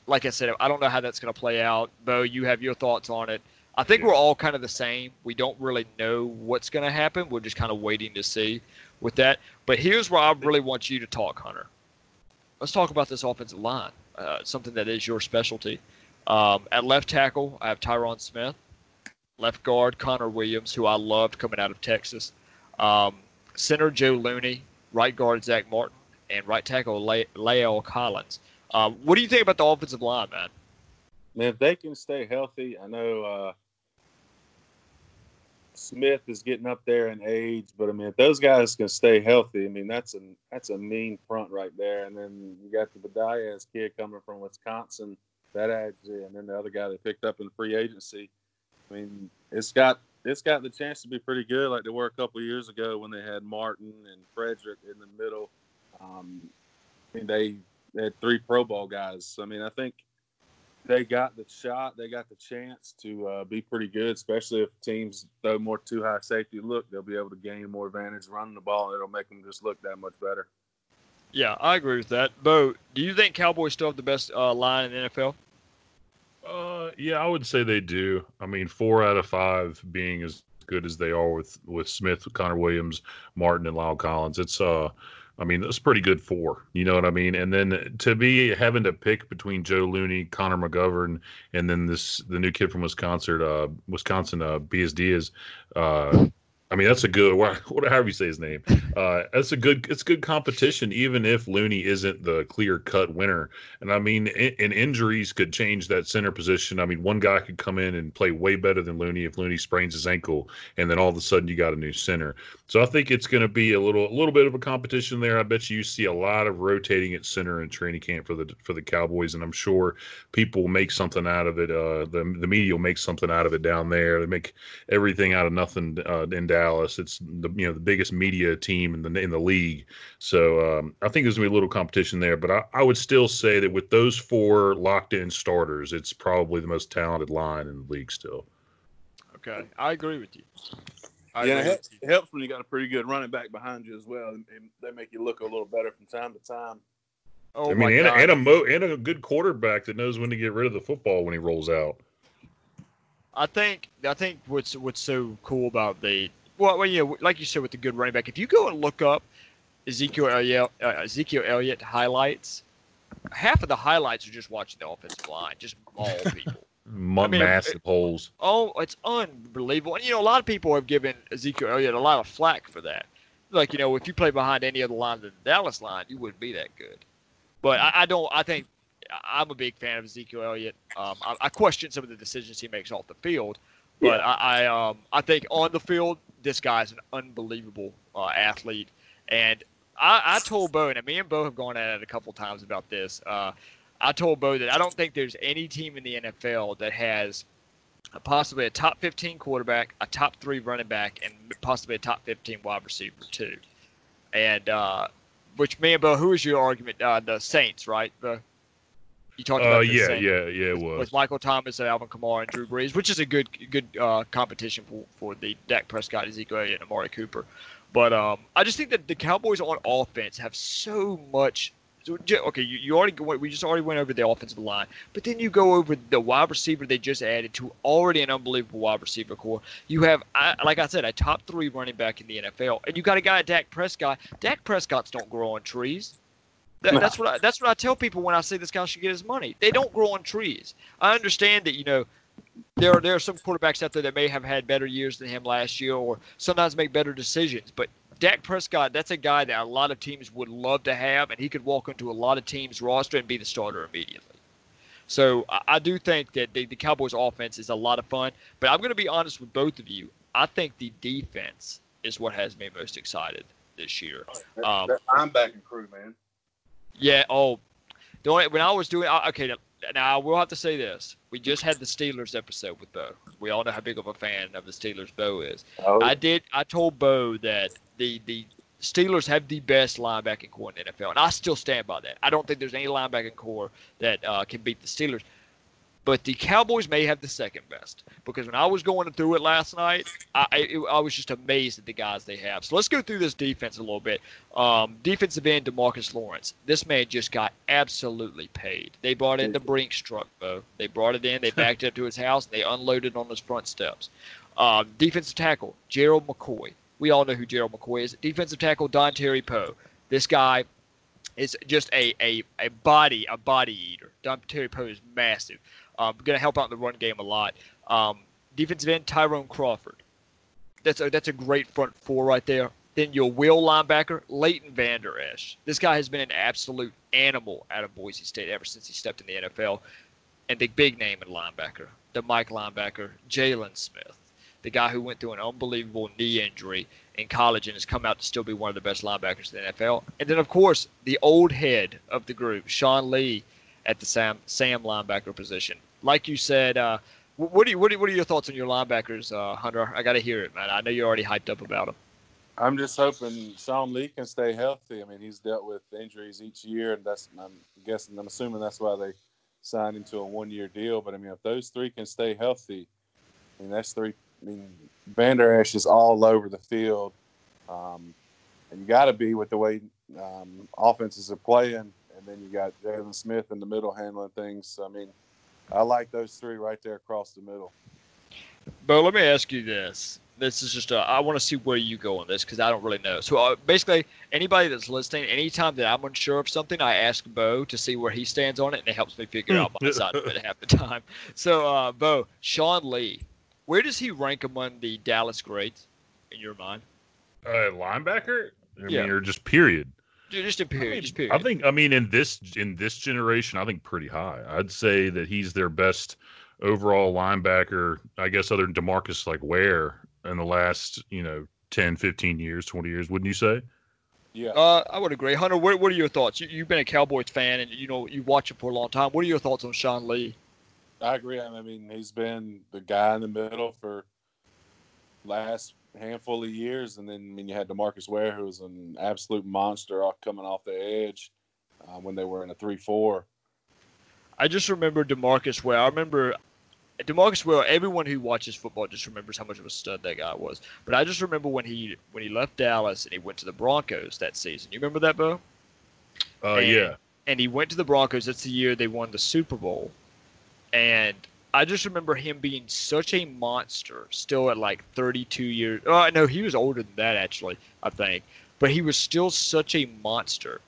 Like I said, I don't know how that's going to play out. Bo, you have your thoughts on it. I think we're all kind of the same. We don't really know what's going to happen. We're just kind of waiting to see with that. But here's where I really want you to talk, Hunter. Let's talk about this offensive line, something that is your specialty. At left tackle, I have Tyron Smith. Left guard, Connor Williams, who I loved coming out of Texas. Center, Joe Looney. Right guard, Zach Martin. And right tackle, Lael Collins. What do you think about the offensive line, man? Man, if they can stay healthy, I know Smith is getting up there in age, but I mean, if those guys can stay healthy, I mean, that's a mean front right there. And then you got the Biadasz kid coming from Wisconsin, that adds in, and then the other guy they picked up in free agency. I mean, it's got the chance to be pretty good, like they were a couple of years ago when they had Martin and Frederick in the middle. I mean, they had three Pro Bowl guys. So, I mean, I think they got the shot. They got the chance to be pretty good, especially if teams throw more two-high safety look. They'll be able to gain more advantage running the ball, and it'll make them just look that much better. Yeah, I agree with that. Bo, do you think Cowboys still have the best line in the NFL? Yeah, I would say they do. I mean, 4 out of 5 being as good as they are with Smith, Connor Williams, Martin, and Lyle Collins. It's I mean, that's pretty good 4. You know what I mean? And then to be having to pick between Joe Looney, Connor McGovern, and then the new kid from Wisconsin, BSD is. I mean, that's a good. However you say his name, that's a good. It's good competition, even if Looney isn't the clear-cut winner. And I mean, and injuries could change that center position. I mean, one guy could come in and play way better than Looney if Looney sprains his ankle, and then all of a sudden you got a new center. So I think it's going to be a little bit of a competition there. I bet you see a lot of rotating at center in training camp for the Cowboys, and I'm sure people will make something out of it. The media will make something out of it down there. They make everything out of nothing in Dallas. It's the biggest media team in the league. So I think there's going to be a little competition there. But I would still say that with those 4 locked-in starters, it's probably the most talented line in the league still. Okay, I agree with you. It helps when you got a pretty good running back behind you as well. And they make you look a little better from time to time. Oh, I mean, and a good quarterback that knows when to get rid of the football when he rolls out. I think what's so cool about like you said with the good running back, if you go and look up Ezekiel Elliott highlights, half of the highlights are just watching the offensive line, just all people. Massive holes. Oh, it's unbelievable. And, a lot of people have given Ezekiel Elliott a lot of flack for that. Like, if you play behind any other line than the Dallas line, you wouldn't be that good. But I think I'm a big fan of Ezekiel Elliott. I question some of the decisions he makes off the field. But yeah. I think on the field, this guy's an unbelievable athlete. And I told Bo, and me and Bo have gone at it a couple times about this, I told Bo that I don't think there's any team in the NFL that has possibly a top 15 quarterback, a top 3 running back, and possibly a top 15 wide receiver too. And which me and Bo, who is your argument? The Saints, right, Bo? You talked about yeah, it was with Michael Thomas, Alvin Kamara, and Drew Brees, which is a good competition for the Dak Prescott, Ezekiel Elliott, and Amari Cooper. But I just think that the Cowboys on offense have so much. Okay, we just went over the offensive line, but then you go over the wide receiver they just added to already an unbelievable wide receiver core. You have, like I said, a top 3 running back in the NFL, and you got a guy, Dak Prescott. Dak Prescott's don't grow on trees. That's what I tell people when I say this guy should get his money. They don't grow on trees. I understand that there are some quarterbacks out there that may have had better years than him last year, or sometimes make better decisions, but Dak Prescott, that's a guy that a lot of teams would love to have, and he could walk into a lot of teams' roster and be the starter immediately. So I do think that the Cowboys offense is a lot of fun. But I'm going to be honest with both of you. I think the defense is what has me most excited this year. That linebacking crew, man. Yeah. Oh, the only, when I was doing – okay, now I will have to say this. We just had the Steelers episode with Bo. We all know how big of a fan of the Steelers Bo is. Oh. I told Bo that the Steelers have the best linebacking core in the NFL, and I still stand by that. I don't think there's any linebacking core that can beat the Steelers. But the Cowboys may have the second best, because when I was going through it last night, I was just amazed at the guys they have. So let's go through this defense a little bit. Defensive end, DeMarcus Lawrence. This man just got absolutely paid. They brought in the Brinks truck, Bo. They brought it in. They backed up to his house. They unloaded on his front steps. Defensive tackle, Gerald McCoy. We all know who Gerald McCoy is. Defensive tackle, Dontari Poe. This guy is just a body eater. Dontari Poe is massive. Going to help out in the run game a lot. Defensive end, Tyrone Crawford. That's a great front four right there. Then your will linebacker, Leighton Vander Esch. This guy has been an absolute animal out of Boise State ever since he stepped in the NFL. And the big name in linebacker, the Mike linebacker, Jalen Smith. The guy who went through an unbelievable knee injury in college and has come out to still be one of the best linebackers in the NFL. And then, of course, the old head of the group, Sean Lee, at the Sam linebacker position. Like you said, what are your thoughts on your linebackers, Hunter? I got to hear it, man. I know you're already hyped up about them. I'm just hoping Sean Lee can stay healthy. I mean, he's dealt with injuries each year, and I'm assuming that's why they signed him to a one-year deal. But I mean, if those three can stay healthy, I mean, that's three. I mean, Vander Esch is all over the field, and you got to be with the way offenses are playing. And then you got Jalen Smith in the middle handling things. So, I mean, I like those three right there across the middle. Bo, let me ask you this. This is just I want to see where you go on this because I don't really know. So, basically, anybody that's listening, anytime that I'm unsure of something, I ask Bo to see where he stands on it, and it helps me figure out my side of it half the time. So, Bo, Sean Lee, where does he rank among the Dallas greats in your mind? Linebacker? I mean, or just period. Just a period. I think in this generation, I think pretty high. I'd say that he's their best overall linebacker, I guess, other than DeMarcus, like Ware, in the last, 10, 15 years, 20 years, wouldn't you say? Yeah. I would agree. Hunter, what are your thoughts? You've been a Cowboys fan, and, you watch him for a long time. What are your thoughts on Sean Lee? I agree. I mean, he's been the guy in the middle for last handful of years, and then you had DeMarcus Ware, who was an absolute monster coming off the edge when they were in a 3-4. I just remember DeMarcus Ware. I remember DeMarcus Ware. Everyone who watches football just remembers how much of a stud that guy was. But I just remember when he left Dallas and he went to the Broncos that season. You remember that, Bo? Yeah. And he went to the Broncos. That's the year they won the Super Bowl. And I just remember him being such a monster still at like 32 years. Oh, no, he was older than that, actually, I think. But he was still such a monster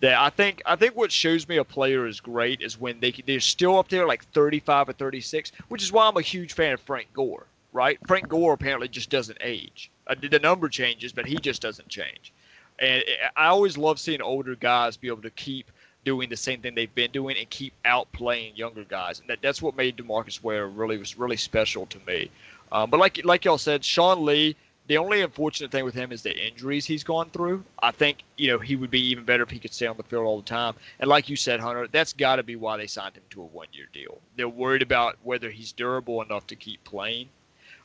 that I think what shows me a player is great is when they're still up there like 35 or 36, which is why I'm a huge fan of Frank Gore, right? Frank Gore apparently just doesn't age. The number changes, but he just doesn't change. And I always love seeing older guys be able to keep doing the same thing they've been doing and keep outplaying younger guys, and that's what made DeMarcus Ware really special to me. But like y'all said, Sean Lee, the only unfortunate thing with him is the injuries he's gone through. I think he would be even better if he could stay on the field all the time. And like you said, Hunter, that's got to be why they signed him to a one-year deal. They're worried about whether he's durable enough to keep playing.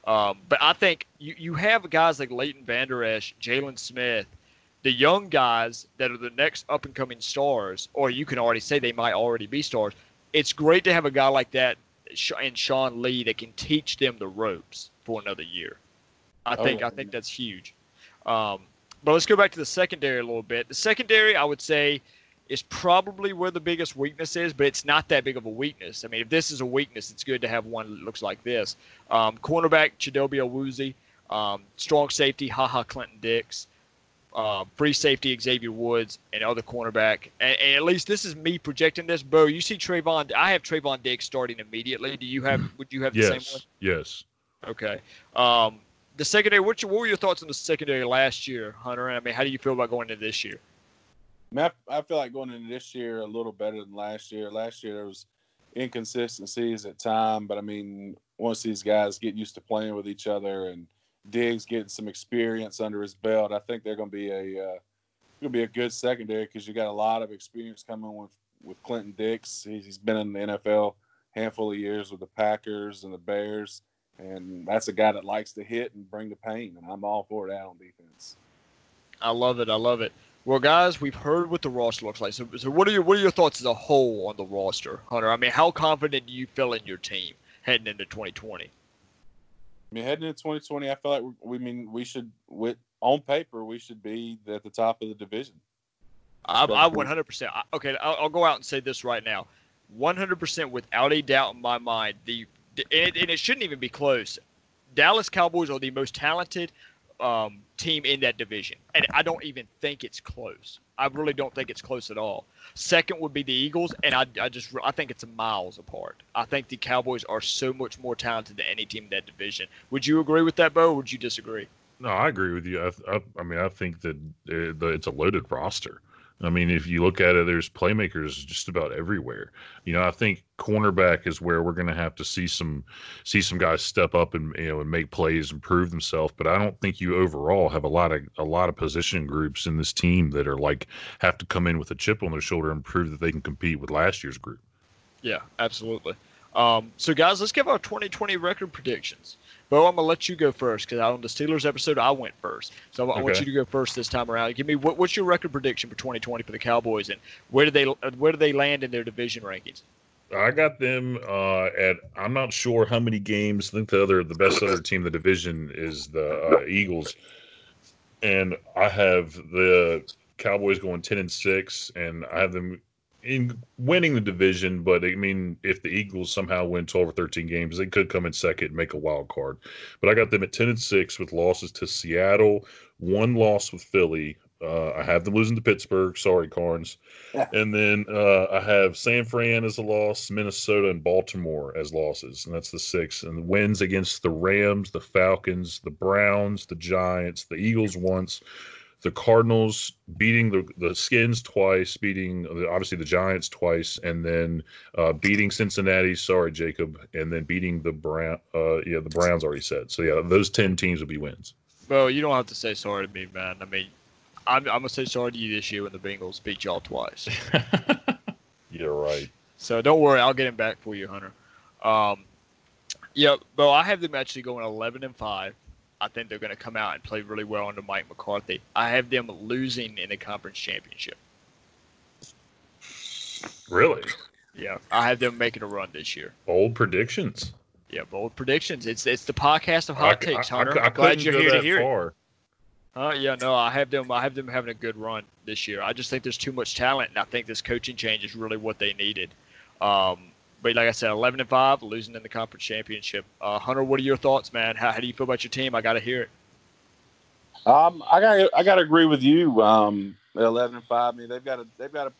But I think you have guys like Leighton Vander Esch, Jalen Smith. The young guys that are the next up-and-coming stars, or you can already say they might already be stars, it's great to have a guy like that and Sean Lee that can teach them the ropes for another year. I think that's huge. But let's go back to the secondary a little bit. The secondary, I would say, is probably where the biggest weakness is, but it's not that big of a weakness. I mean, if this is a weakness, it's good to have one that looks like this. Cornerback, Chidobe Awuzie. Strong safety, Clinton Dix. Free safety Xavier Woods and other cornerback, and at least this is me projecting this. Bo, you see Trayvon? I have Trayvon Diggs starting immediately. Would you have the same one? Yes. Okay. The secondary. What were your thoughts on the secondary last year, Hunter? I mean, how do you feel about going into this year? I feel like going into this year a little better than last year. Last year there was inconsistencies at time, but I mean, once these guys get used to playing with each other and Diggs getting some experience under his belt, I think they're going to be a good secondary, because you got a lot of experience coming with Clinton Dix. He's been in the NFL a handful of years with the Packers and the Bears, and that's a guy that likes to hit and bring the pain, and I'm all for that on defense. I love it. Well, guys, we've heard what the roster looks like. So what are your thoughts as a whole on the roster, Hunter? I mean, how confident do you feel in your team heading into 2020? I mean, heading into 2020, I feel like on paper we should be at the top of the division. I 100%. Okay, I'll go out and say this right now, 100% without a doubt in my mind. It shouldn't even be close. Dallas Cowboys are the most talented team in that division, and I don't even think it's close. I really don't think it's close at all. Second would be the Eagles, and I think it's miles apart. I think the Cowboys are so much more talented than any team in that division. Would you agree with that, Bo, or would you disagree? No, I agree with you. I mean, I think that it's a loaded roster. I mean, if you look at it, there's playmakers just about everywhere. You know, I think cornerback is where we're going to have to see some guys step up and, you know, and make plays and prove themselves. But I don't think you overall have a lot of position groups in this team that are like have to come in with a chip on their shoulder and prove that they can compete with last year's group. Yeah, absolutely. So, guys, let's give our 2020 record predictions. Bo, I'm going to let you go first, because on the Steelers episode, I went first. So I want you to go first this time around. Give me what's your record prediction for 2020 for the Cowboys, and where do they land in their division rankings? I got them at I'm not sure how many games. I think the best other team in the division is the Eagles, and I have the Cowboys going 10-6, and I have them in winning the division, but I mean, if the Eagles somehow win 12 or 13 games, they could come in second and make a wild card. But I got them at 10-6 with losses to Seattle, one loss with Philly. I have them losing to Pittsburgh. Sorry, Carnes. And then I have San Fran as a loss, Minnesota and Baltimore as losses, and that's the 6. And the wins against the Rams, the Falcons, the Browns, the Giants, the Eagles once, the Cardinals, beating the Skins twice, beating obviously the Giants twice, and then beating Cincinnati. Sorry, Jacob, and then beating the Browns. The Browns already said. So yeah, those 10 teams will be wins. Well, you don't have to say sorry to me, man. I mean, I'm gonna say sorry to you this year when the Bengals beat y'all twice. You're right. So don't worry, I'll get him back for you, Hunter. Yeah, Bo, I have them actually going 11-5. I think they're going to come out and play really well under Mike McCarthy. I have them losing in the conference championship. Really? Yeah, I have them making a run this year. Bold predictions. Yeah, bold predictions. It's the podcast of hot takes, Hunter. I'm glad you're here to hear it. Yeah, no, I have them having a good run this year. I just think there's too much talent, and I think this coaching change is really what they needed. But like I said, 11-5, losing in the conference championship. Hunter, what are your thoughts, man? How do you feel about your team? I got to hear it. I gotta agree with you. 11-5. I mean, they've got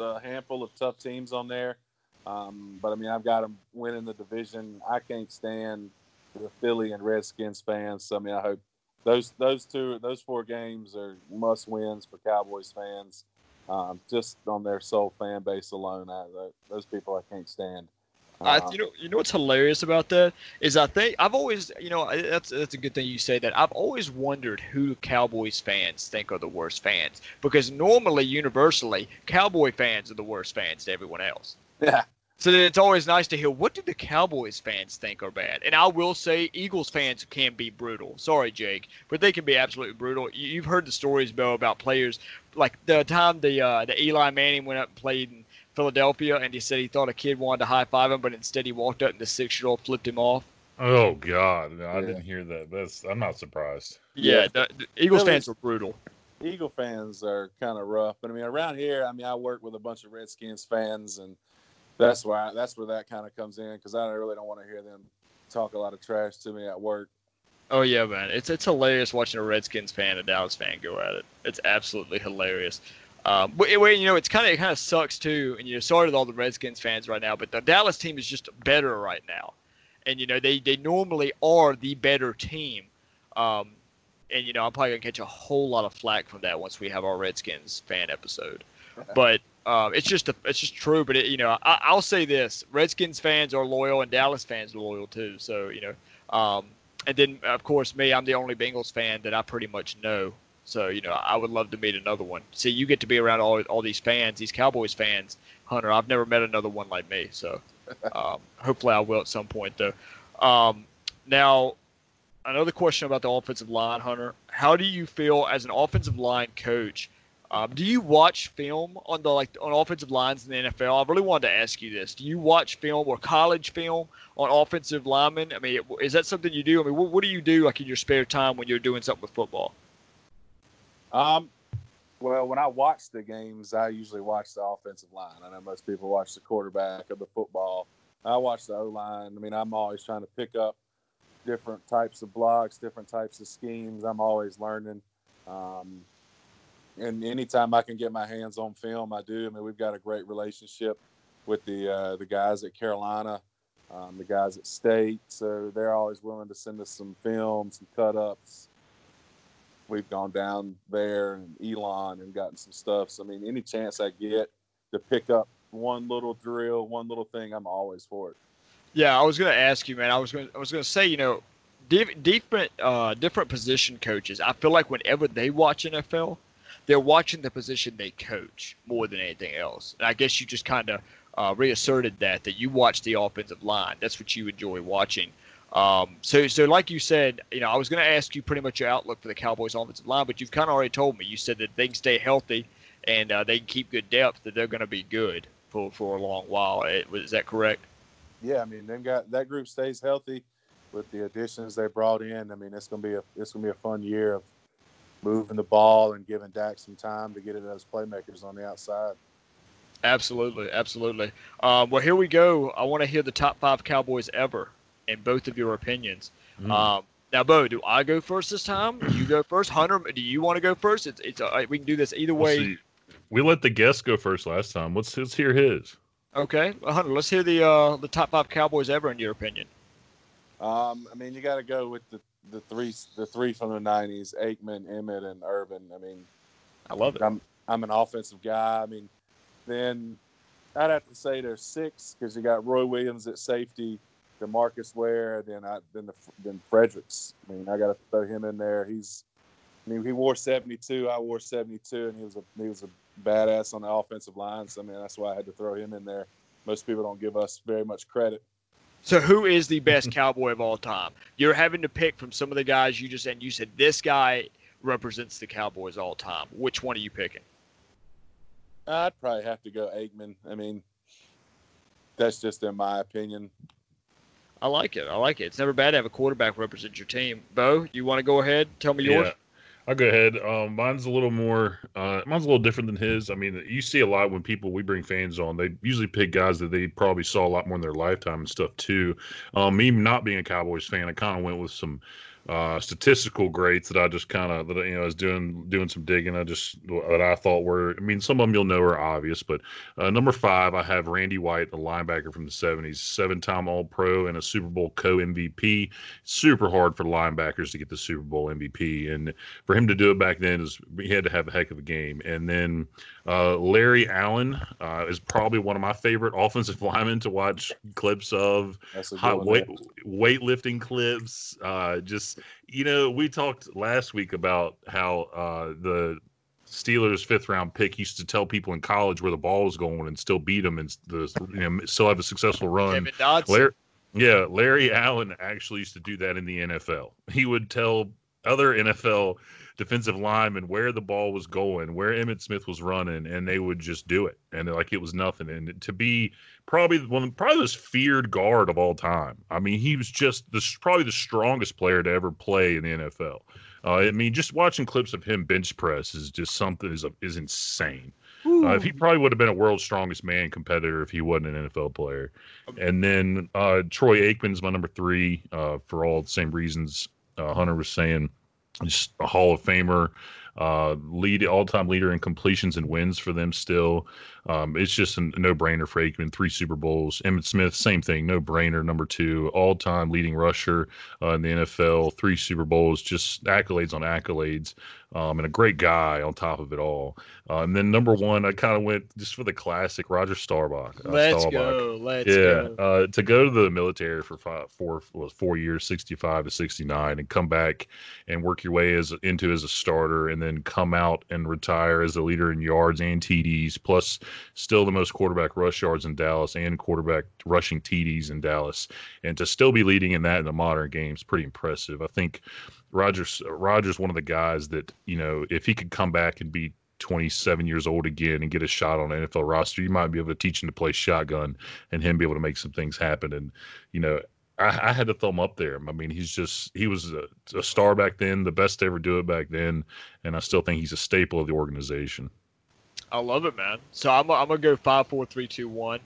a handful of tough teams on there. But I mean, I've got them winning the division. I can't stand the Philly and Redskins fans. So, I mean, I hope those four games are must wins for Cowboys fans. Just on their sole fan base alone, those people I can't stand. You know what's hilarious about that is I think I've always, you know, that's a good thing you say that. I've always wondered who Cowboys fans think are the worst fans, because normally, universally, Cowboy fans are the worst fans to everyone else. Yeah. So then it's always nice to hear, what do the Cowboys fans think are bad? And I will say Eagles fans can be brutal. Sorry, Jake, but they can be absolutely brutal. You've heard the stories, Bo, about players. Like the time the Eli Manning went up and played in Philadelphia, and he said he thought a kid wanted to high-five him, but instead he walked up and the 6-year-old flipped him off. Oh, God. No, I didn't hear that. I'm not surprised. Yeah, the Eagles fans are brutal. Eagle fans are kind of rough. But, I mean, around here, I mean, I work with a bunch of Redskins fans, and That's where that kind of comes in, because I really don't want to hear them talk a lot of trash to me at work. Oh, yeah, man. It's hilarious watching a Redskins fan and a Dallas fan go at it. It's absolutely hilarious. But anyway, you know, it kind of sucks, too. And, you know, sorry to all the Redskins fans right now, but the Dallas team is just better right now. And, you know, they normally are the better team. And, you know, I'm probably going to catch a whole lot of flack from that once we have our Redskins fan episode. But... It's just true. But I'll say this: Redskins fans are loyal, and Dallas fans are loyal too. So and then of course me, I'm the only Bengals fan that I pretty much know. So I would love to meet another one. See, you get to be around all these fans, these Cowboys fans, Hunter. I've never met another one like me. So hopefully I will at some point though. Now, another question about the offensive line, Hunter. How do you feel as an offensive line coach? Do you watch film on offensive lines in the NFL? I really wanted to ask you this. Do you watch film or college film on offensive linemen? I mean, is that something you do? I mean, what do you do like in your spare time when you're doing something with football? Well, when I watch the games, I usually watch the offensive line. I know most people watch the quarterback of the football. I watch the O-line. I mean, I'm always trying to pick up different types of blocks, different types of schemes. I'm always learning. And anytime I can get my hands on film, I do. I mean, we've got a great relationship with the guys at Carolina, the guys at State. So they're always willing to send us some film, some cut-ups. We've gone down there and Elon and gotten some stuff. So, I mean, any chance I get to pick up one little drill, one little thing, I'm always for it. Yeah, I was going to ask you, man. I was going to say, different position coaches, I feel like whenever they watch NFL, they're watching the position they coach more than anything else. And I guess you just kind of reasserted that you watch the offensive line. That's what you enjoy watching. So like you said, I was going to ask you pretty much your outlook for the Cowboys offensive line, but you've kind of already told me. You said that they can stay healthy and they can keep good depth, that they're going to be good for a long while. Is that correct? Yeah, I mean, that group stays healthy with the additions they brought in. I mean, it's going to be a fun year of moving the ball and giving Dak some time to get at those playmakers on the outside. Absolutely, absolutely. Well, here we go. I want to hear the top 5 Cowboys ever and both of your opinions. Now, Bo, do I go first this time? You go first, Hunter. Do you want to go first? We can do this either way. Let's see. We let the guest go first last time. Let's hear his. Okay, well, Hunter. Let's hear the top 5 Cowboys ever in your opinion. I mean, you got to go with the three from the 90s, Aikman, Emmett, and Irvin. I mean, I love it. I'm an offensive guy. I mean, then I'd have to say there's 6 because you got Roy Williams at safety, DeMarcus Ware, then Fredericks. I mean, I got to throw him in there. He wore 72. I wore 72, and he was a badass on the offensive line. So I mean, that's why I had to throw him in there. Most people don't give us very much credit. So who is the best Cowboy of all time? You're having to pick from some of the guys you said this guy represents the Cowboys all time. Which one are you picking? I'd probably have to go Aikman. I mean, that's just in my opinion. I like it. It's never bad to have a quarterback represent your team. Bo, you want to go ahead? Tell me yours. I'll go ahead. Mine's a little different than his. I mean, you see a lot when we bring fans on, they usually pick guys that they probably saw a lot more in their lifetime and stuff too. Me not being a Cowboys fan, I kind of went with some statistical greats that I was doing some digging. That I thought were, I mean, some of them you'll know are obvious, but number 5, I have Randy White, the linebacker from the 70s, 7-time All-Pro and a Super Bowl co-MVP. Super hard for linebackers to get the Super Bowl MVP, and for him to do it back then, he had to have a heck of a game. And then Larry Allen is probably one of my favorite offensive linemen to watch clips of. Weightlifting clips, just. We talked last week about how the Steelers' 5th-round pick used to tell people in college where the ball was going and still beat them and still have a successful run. Larry Allen actually used to do that in the NFL. He would tell other NFL defensive linemen where the ball was going, where Emmitt Smith was running, and they would just do it, and like it was nothing. And to be probably the most feared guard of all time. I mean, he was just probably the strongest player to ever play in the NFL. I mean, just watching clips of him bench press is just something is insane. If he probably would have been a world's strongest man competitor if he wasn't an NFL player. And then Troy Aikman's my number 3 for all the same reasons Hunter was saying. Just a Hall of Famer, all-time leader in completions and wins for them still. It's just a no-brainer for Aikman, 3 Super Bowls. Emmitt Smith, same thing, no-brainer, number 2, all-time leading rusher in the NFL, 3 Super Bowls, just accolades on accolades, and a great guy on top of it all. And then number 1, I kind of went just for the classic, Roger Staubach. Let's go. To go to the military for 4 years, 65 to 69, and come back and work your way into as a starter, and then come out and retire as a leader in yards and TDs, plus still the most quarterback rush yards in Dallas and quarterback rushing TDs in Dallas. And to still be leading in that in the modern game is pretty impressive. I think Roger's one of the guys that, if he could come back and be 27 years old again and get a shot on an NFL roster, you might be able to teach him to play shotgun and him be able to make some things happen. And, I had to thumb up there. I mean, he was a star back then, the best to ever do it back then. And I still think he's a staple of the organization. I love it, man. So I'm going to go 5, 4, 3, 2, 1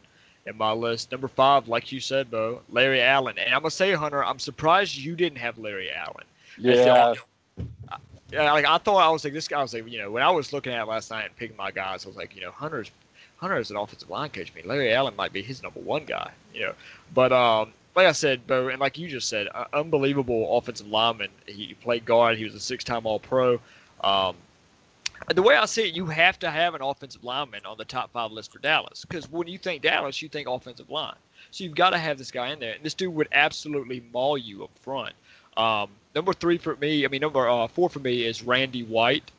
in my list. Number 5, like you said, Bo, Larry Allen. And I'm going to say, Hunter, I'm surprised you didn't have Larry Allen. Yeah. When I was looking at it last night and picking my guys, I was like, Hunter is an offensive line coach. I mean, Larry Allen might be his number 1 guy, But like I said, Bo, and like you just said, unbelievable offensive lineman. He played guard. He was a 6-time All-Pro. The way I see it, you have to have an offensive lineman on the top 5 list for Dallas, because when you think Dallas, you think offensive line. So you've got to have this guy in there. And this dude would absolutely maul you up front. Number 4 for me is Randy White,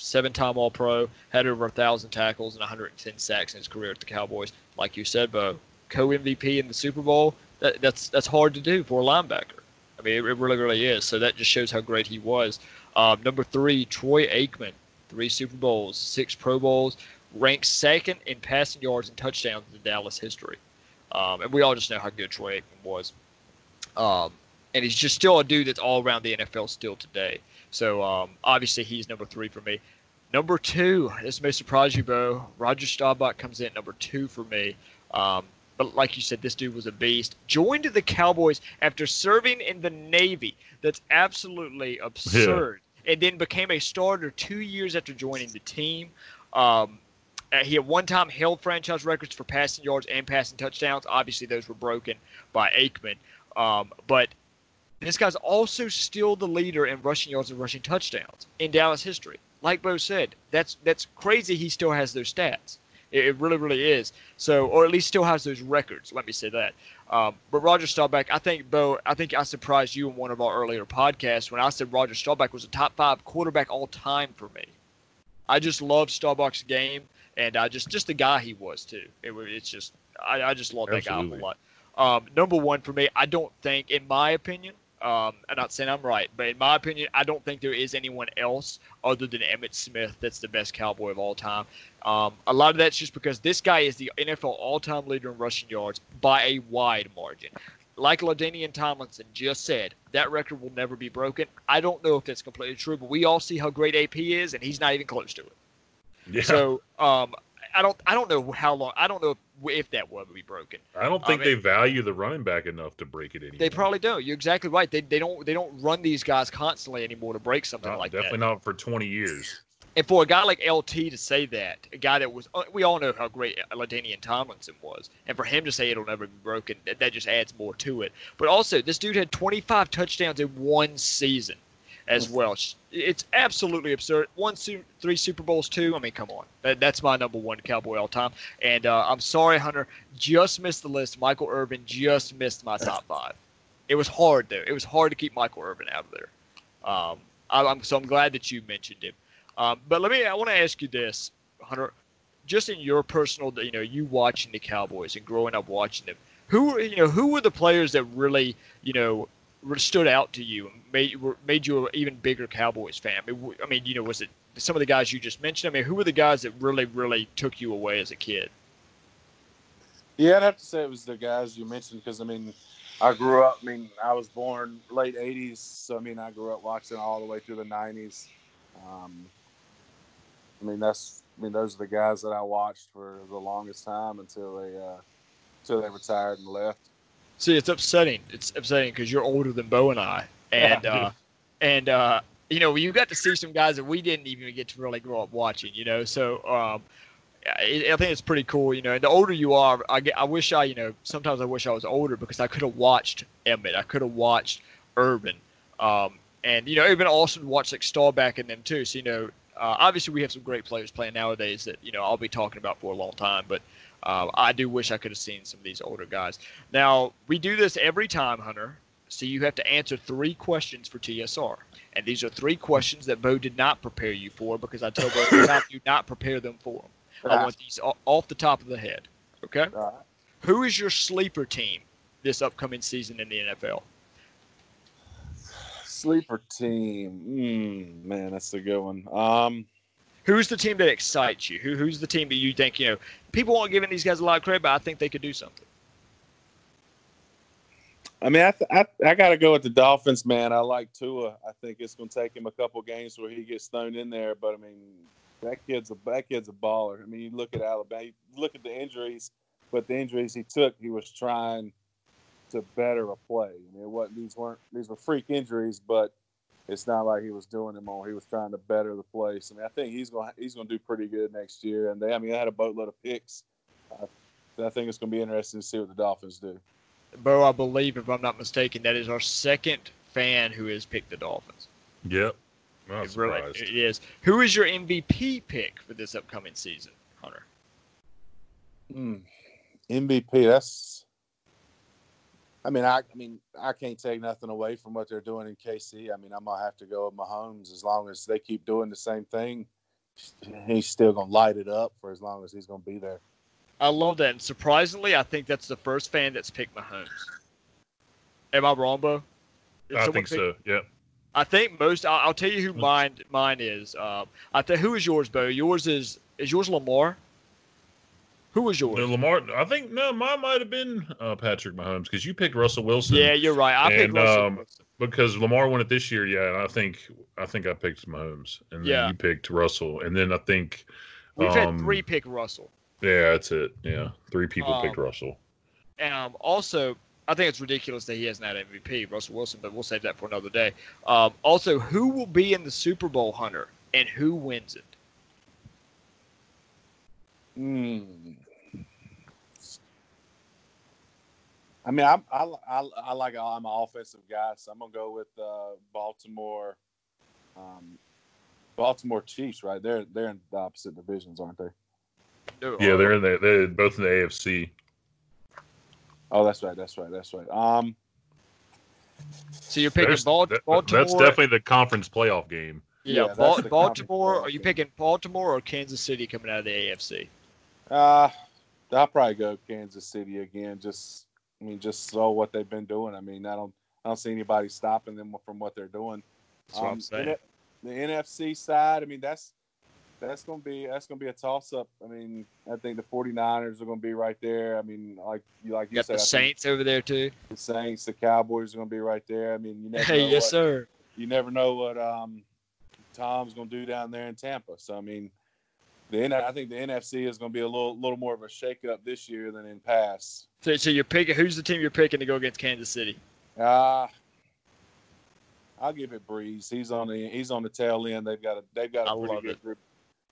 7-time All-Pro, had over 1,000 tackles and 110 sacks in his career at the Cowboys. Like you said, Bo, co-MVP in the Super Bowl, that's hard to do for a linebacker. I mean, it really, really is. So that just shows how great he was. Number 3, Troy Aikman, 3 Super Bowls, 6 Pro Bowls, ranked 2nd in passing yards and touchdowns in Dallas history. And we all just know how good Troy Aikman was. And he's just still a dude that's all around the NFL still today. So, obviously, he's number 3 for me. Number 2, this may surprise you, Bo. Roger Staubach comes in at number 2 for me. But like you said, this dude was a beast. Joined the Cowboys after serving in the Navy. That's absolutely absurd. Yeah. And then became a starter 2 years after joining the team. He at one time held franchise records for passing yards and passing touchdowns. Obviously, those were broken by Aikman. But this guy's also still the leader in rushing yards and rushing touchdowns in Dallas history. Like Bo said, that's crazy he still has those stats. It really, really is. So, or at least still has those records, let me say that. But Roger Staubach, I think, Bo, I surprised you in one of our earlier podcasts when I said Roger Staubach was a top 5 quarterback all time for me. I just loved Staubach's game, and I just the guy he was, too. I just love that guy a lot. Number 1 for me, I don't think, in my opinion, I'm not saying I'm right, but in my opinion, I don't think there is anyone else other than Emmitt Smith that's the best Cowboy of all time. A lot of that's just because this guy is the NFL all-time leader in rushing yards by a wide margin. Like LaDainian Tomlinson just said, that record will never be broken. I don't know if that's completely true, but we all see how great AP is, and he's not even close to it. Yeah. So, I don't know how long. I don't know if that will ever be broken. I don't think they value the running back enough to break it anymore. They probably don't. You're exactly right. They don't run these guys constantly anymore to break something like that. Definitely not for 20 years. And for a guy like LT to say that, a guy that was, we all know how great LaDainian Tomlinson was, and for him to say it'll never be broken, that just adds more to it. But also, this dude had 25 touchdowns in one season, as well. It's absolutely absurd. 3 Super Bowls, 2. I mean, come on. That's my number 1 Cowboy all time. And I'm sorry, Hunter, just missed the list. Michael Irvin just missed my top 5. It was hard, though. It was hard to keep Michael Irvin out of there. I'm glad that you mentioned him. But I want to ask you this, Hunter, just in your personal, you watching the Cowboys and growing up watching them, who were the players that really, stood out to you and made you an even bigger Cowboys fan? I mean, was it some of the guys you just mentioned? I mean, who were the guys that really, really took you away as a kid? Yeah, I'd have to say it was the guys you mentioned because, I grew up. I was born late 80s, so, I grew up watching all the way through the 90s. Those are the guys that I watched for the longest time until they retired and left. See, it's upsetting. It's upsetting because you're older than Bo and I, and you got to see some guys that we didn't even get to really grow up watching. So, I think it's pretty cool, you know. And the older you are, sometimes I wish I was older because I could have watched Emmett, I could have watched Irvin, and you know, even Austin watched like Staubach and them too. So you know, obviously we have some great players playing nowadays that you know I'll be talking about for a long time, but I do wish I could have seen some of these older guys. Now we do this every time, Hunter. So you have to answer 3 questions for TSR. And these are 3 questions that Bo did not prepare you for because I told Bo every time, do not prepare them for them. Right. I want these off the top of the head. Okay? Right. Who is your sleeper team this upcoming season in the NFL? Sleeper team. Man, that's a good one. Who's the team that excites you? Who's the team that you think, you know, people aren't giving these guys a lot of credit, but I think they could do something. I mean, I got to go with the Dolphins, man. I like Tua. I think it's going to take him a couple games where he gets thrown in there. But, I mean, that kid's a baller. I mean, you look at Alabama. You look at the injuries. But the injuries he took, he was trying to better a play. I mean, these were freak injuries, but it's not like he was doing them all. He was trying to better the place. I mean, I think he's going to do pretty good next year. And, they had a boatload of picks. I think it's going to be interesting to see what the Dolphins do. Bo, I believe, if I'm not mistaken, that is our second fan who has picked the Dolphins. Yep. Not surprised. It is. Who is your MVP pick for this upcoming season, Hunter? MVP, I can't take nothing away from what they're doing in KC. I mean, I'm going to have to go with Mahomes. As long as they keep doing the same thing, he's still going to light it up for as long as he's going to be there. I love that. And surprisingly, I think that's the first fan that's picked Mahomes. Am I wrong, Bo? I think so, yeah. I think most – I'll tell you who mine is. Who is yours, Bo? Yours is yours Lamar? Who was yours? Lamar – I think – no, mine might have been Patrick Mahomes because you picked Russell Wilson. Yeah, you're right. I picked Russell Wilson. Because Lamar won it this year, yeah, and I think I picked Mahomes. And then you picked Russell. And then I think – we've had 3 pick Russell. Yeah, that's it. Yeah, 3 people picked Russell. And also, I think it's ridiculous that he hasn't had MVP, Russell Wilson, but we'll save that for another day. Also, who will be in the Super Bowl, Hunter, and who wins it? I mean, I'm an offensive guy, so I'm going to go with Baltimore. Baltimore Chiefs, right? They're in the opposite divisions, aren't they? Yeah, they're both in the AFC. Oh, that's right. So you're picking Baltimore. That's definitely the conference playoff game. Yeah, Baltimore. Are you picking Baltimore or Kansas City coming out of the AFC? I'll probably go Kansas City again. Just saw what they've been doing. I mean, I don't see anybody stopping them from what they're doing. That's what I'm saying. The NFC side, I mean, that's gonna be a toss-up. I mean, I think the 49ers are gonna be right there. I mean, like you got said, the Saints over there too. The Saints, the Cowboys are gonna be right there. I mean, you never know You never know what Tom's gonna do down there in Tampa. So I mean, I think the NFC is gonna be a little more of a shake-up this year than in past. So you're picking. Who's the team you're picking to go against Kansas City? I'll give it Breeze. He's on the tail end. They've got a pretty good group.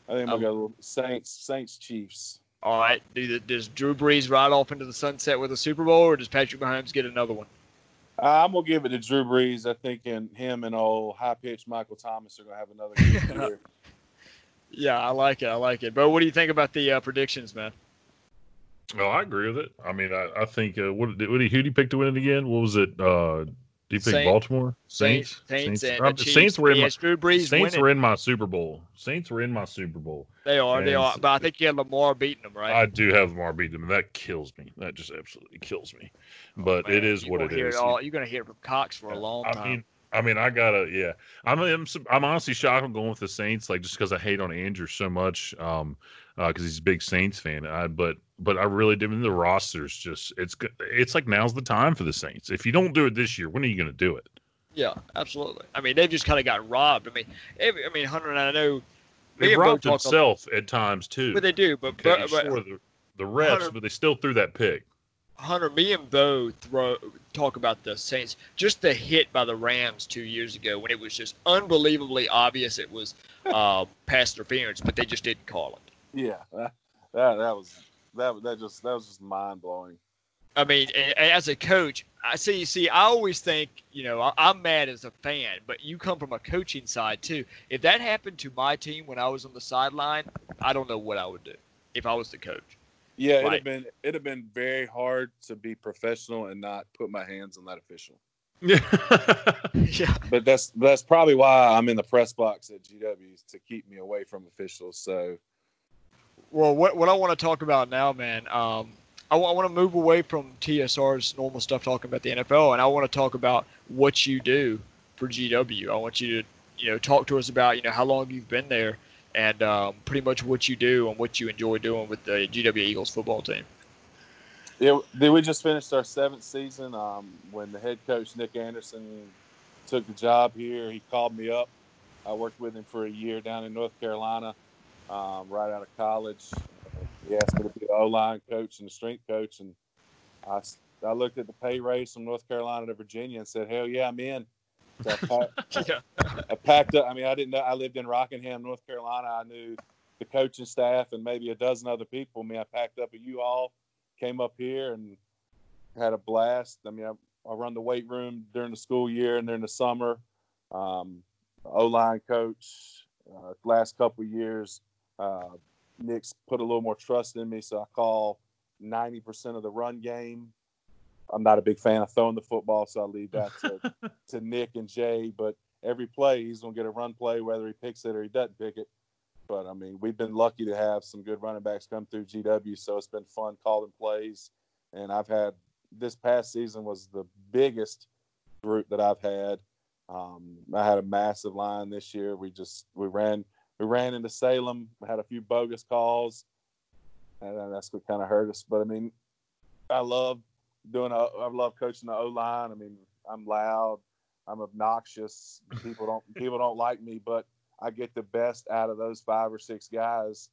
I think we'll go Saints, Chiefs. All right. Does Drew Brees ride off into the sunset with a Super Bowl, or does Patrick Mahomes get another one? I'm going to give it to Drew Brees. I think him and old high-pitched Michael Thomas are going to have another good year. Yeah, I like it. But what do you think about the predictions, man? Well, I agree with it. I mean, I think who did he pick to win it again? What was it? Do you think Baltimore? Saints. Saints were in my Super Bowl. They are. They are. But I think you had Lamar beating them, right? I do have Lamar beating them, and that kills me. That just absolutely kills me. But it is what it is. You're going to hear it from Cox for a long time. I mean, I gotta. Yeah, I'm honestly shocked. I'm going with the Saints, like just because I hate on Andrew so much, because he's a big Saints fan. But I really do. I mean, the roster's just, it's like now's the time for the Saints. If you don't do it this year, when are you going to do it? Yeah, absolutely. I mean, they've just kind of got robbed. I mean, Hunter and I know. They robbed themselves at times, too. But they do. The refs, Hunter, but they still threw that pick. Hunter, me and Bo talk about the Saints. Just the hit by the Rams 2 years ago when it was just unbelievably obvious it was pass interference, but they just didn't call it. Yeah, That was just mind blowing. I mean, as a coach, I always think, you know, I'm mad as a fan, but you come from a coaching side too. If that happened to my team when I was on the sideline, I don't know what I would do if I was the coach. Yeah, like, it'd have been very hard to be professional and not put my hands on that official. Yeah. But that's probably why I'm in the press box at GW, to keep me away from officials. So, well, what I want to talk about now, man, I want to move away from TSR's normal stuff, talking about the NFL, and I want to talk about what you do for GW. I want you to, you know, talk to us about, you know, how long you've been there and pretty much what you do and what you enjoy doing with the GW Eagles football team. Yeah, we just finished our 7th season when the head coach, Nick Anderson, took the job here. He called me up. I worked with him for a year down in North Carolina, right out of college. He asked me to be the O-line coach and the strength coach, and I looked at the pay raise from North Carolina to Virginia and said, hell yeah, I'm in. So I packed up. I mean, I didn't know. I lived in Rockingham, North Carolina. I knew the coaching staff and maybe a dozen other people. I mean, I packed up a U-Haul, came up here, and had a blast. I mean, I run the weight room during the school year and during the summer. O-line coach, last couple of years, Nick's put a little more trust in me, so I call 90% of the run game. I'm not a big fan of throwing the football, so I leave that to Nick and Jay. But every play, he's going to get a run play, whether he picks it or he doesn't pick it. But, I mean, we've been lucky to have some good running backs come through GW, so it's been fun calling plays. And I've had – this past season was the biggest group that I've had. I had a massive line this year. We ran into Salem, had a few bogus calls, and that's what kind of hurt us. But, I mean, I love coaching the O-line. I mean, I'm loud. I'm obnoxious. People don't like me, but I get the best out of those 5 or 6 guys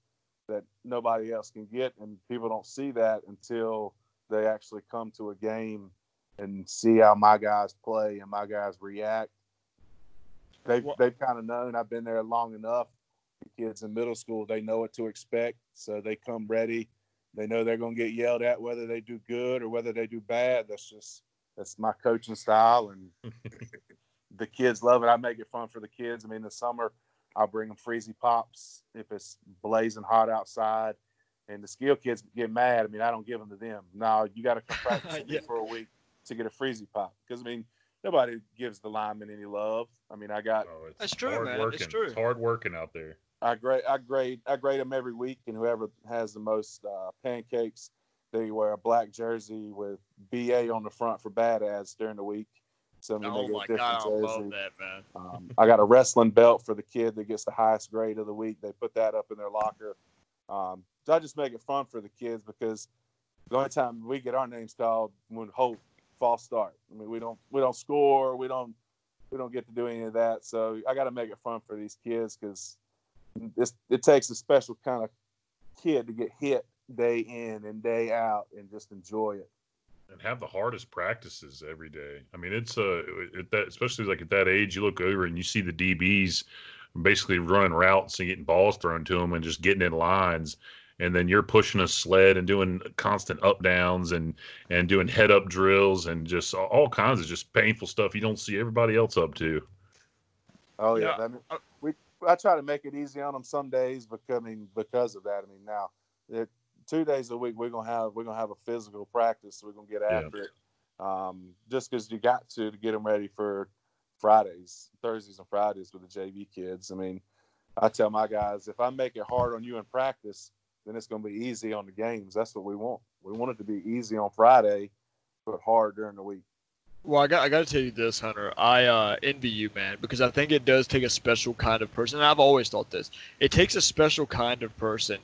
that nobody else can get, and people don't see that until they actually come to a game and see how my guys play and my guys react. They've kind of known I've been there long enough. The kids in middle school, they know what to expect, so they come ready. They know they're going to get yelled at, whether they do good or whether they do bad. That's my coaching style, and the kids love it. I make it fun for the kids. I mean, the summer I'll bring them freezy pops if it's blazing hot outside, and the skill kids get mad. I mean, I don't give them to them. No, you got to come practice with me for a week to get a freezy pop, because, I mean, nobody gives the linemen any love. I mean, that's true, man. Working. It's true. It's hard working out there. I grade them every week, and whoever has the most pancakes, they wear a black jersey with BA on the front for Badass during the week. So, I mean, oh my God, I love that, man. I got a wrestling belt for the kid that gets the highest grade of the week. They put that up in their locker. So I just make it fun for the kids, because the only time we get our names called when Hope false start. I mean, we don't score. We don't get to do any of that. So I got to make it fun for these kids, because it takes a special kind of kid to get hit day in and day out and just enjoy it. And have the hardest practices every day. I mean, it's especially like at that age, you look over and you see the DBs basically running routes and getting balls thrown to them and just getting in lines. And then you're pushing a sled and doing constant up downs and doing head up drills and just all kinds of just painful stuff you don't see everybody else up to. Oh yeah, yeah. I mean, I try to make it easy on them some days because of that. I mean, now 2 days a week we're gonna have a physical practice. We're gonna get after it, just because you got to get them ready for Thursdays and Fridays with the JV kids. I mean, I tell my guys, if I make it hard on you in practice, then it's going to be easy on the games. That's what we want. We want it to be easy on Friday, but hard during the week. Well, I got to tell you this, Hunter. I envy you, man, because I think it does take a special kind of person. And I've always thought this. It takes a special kind of person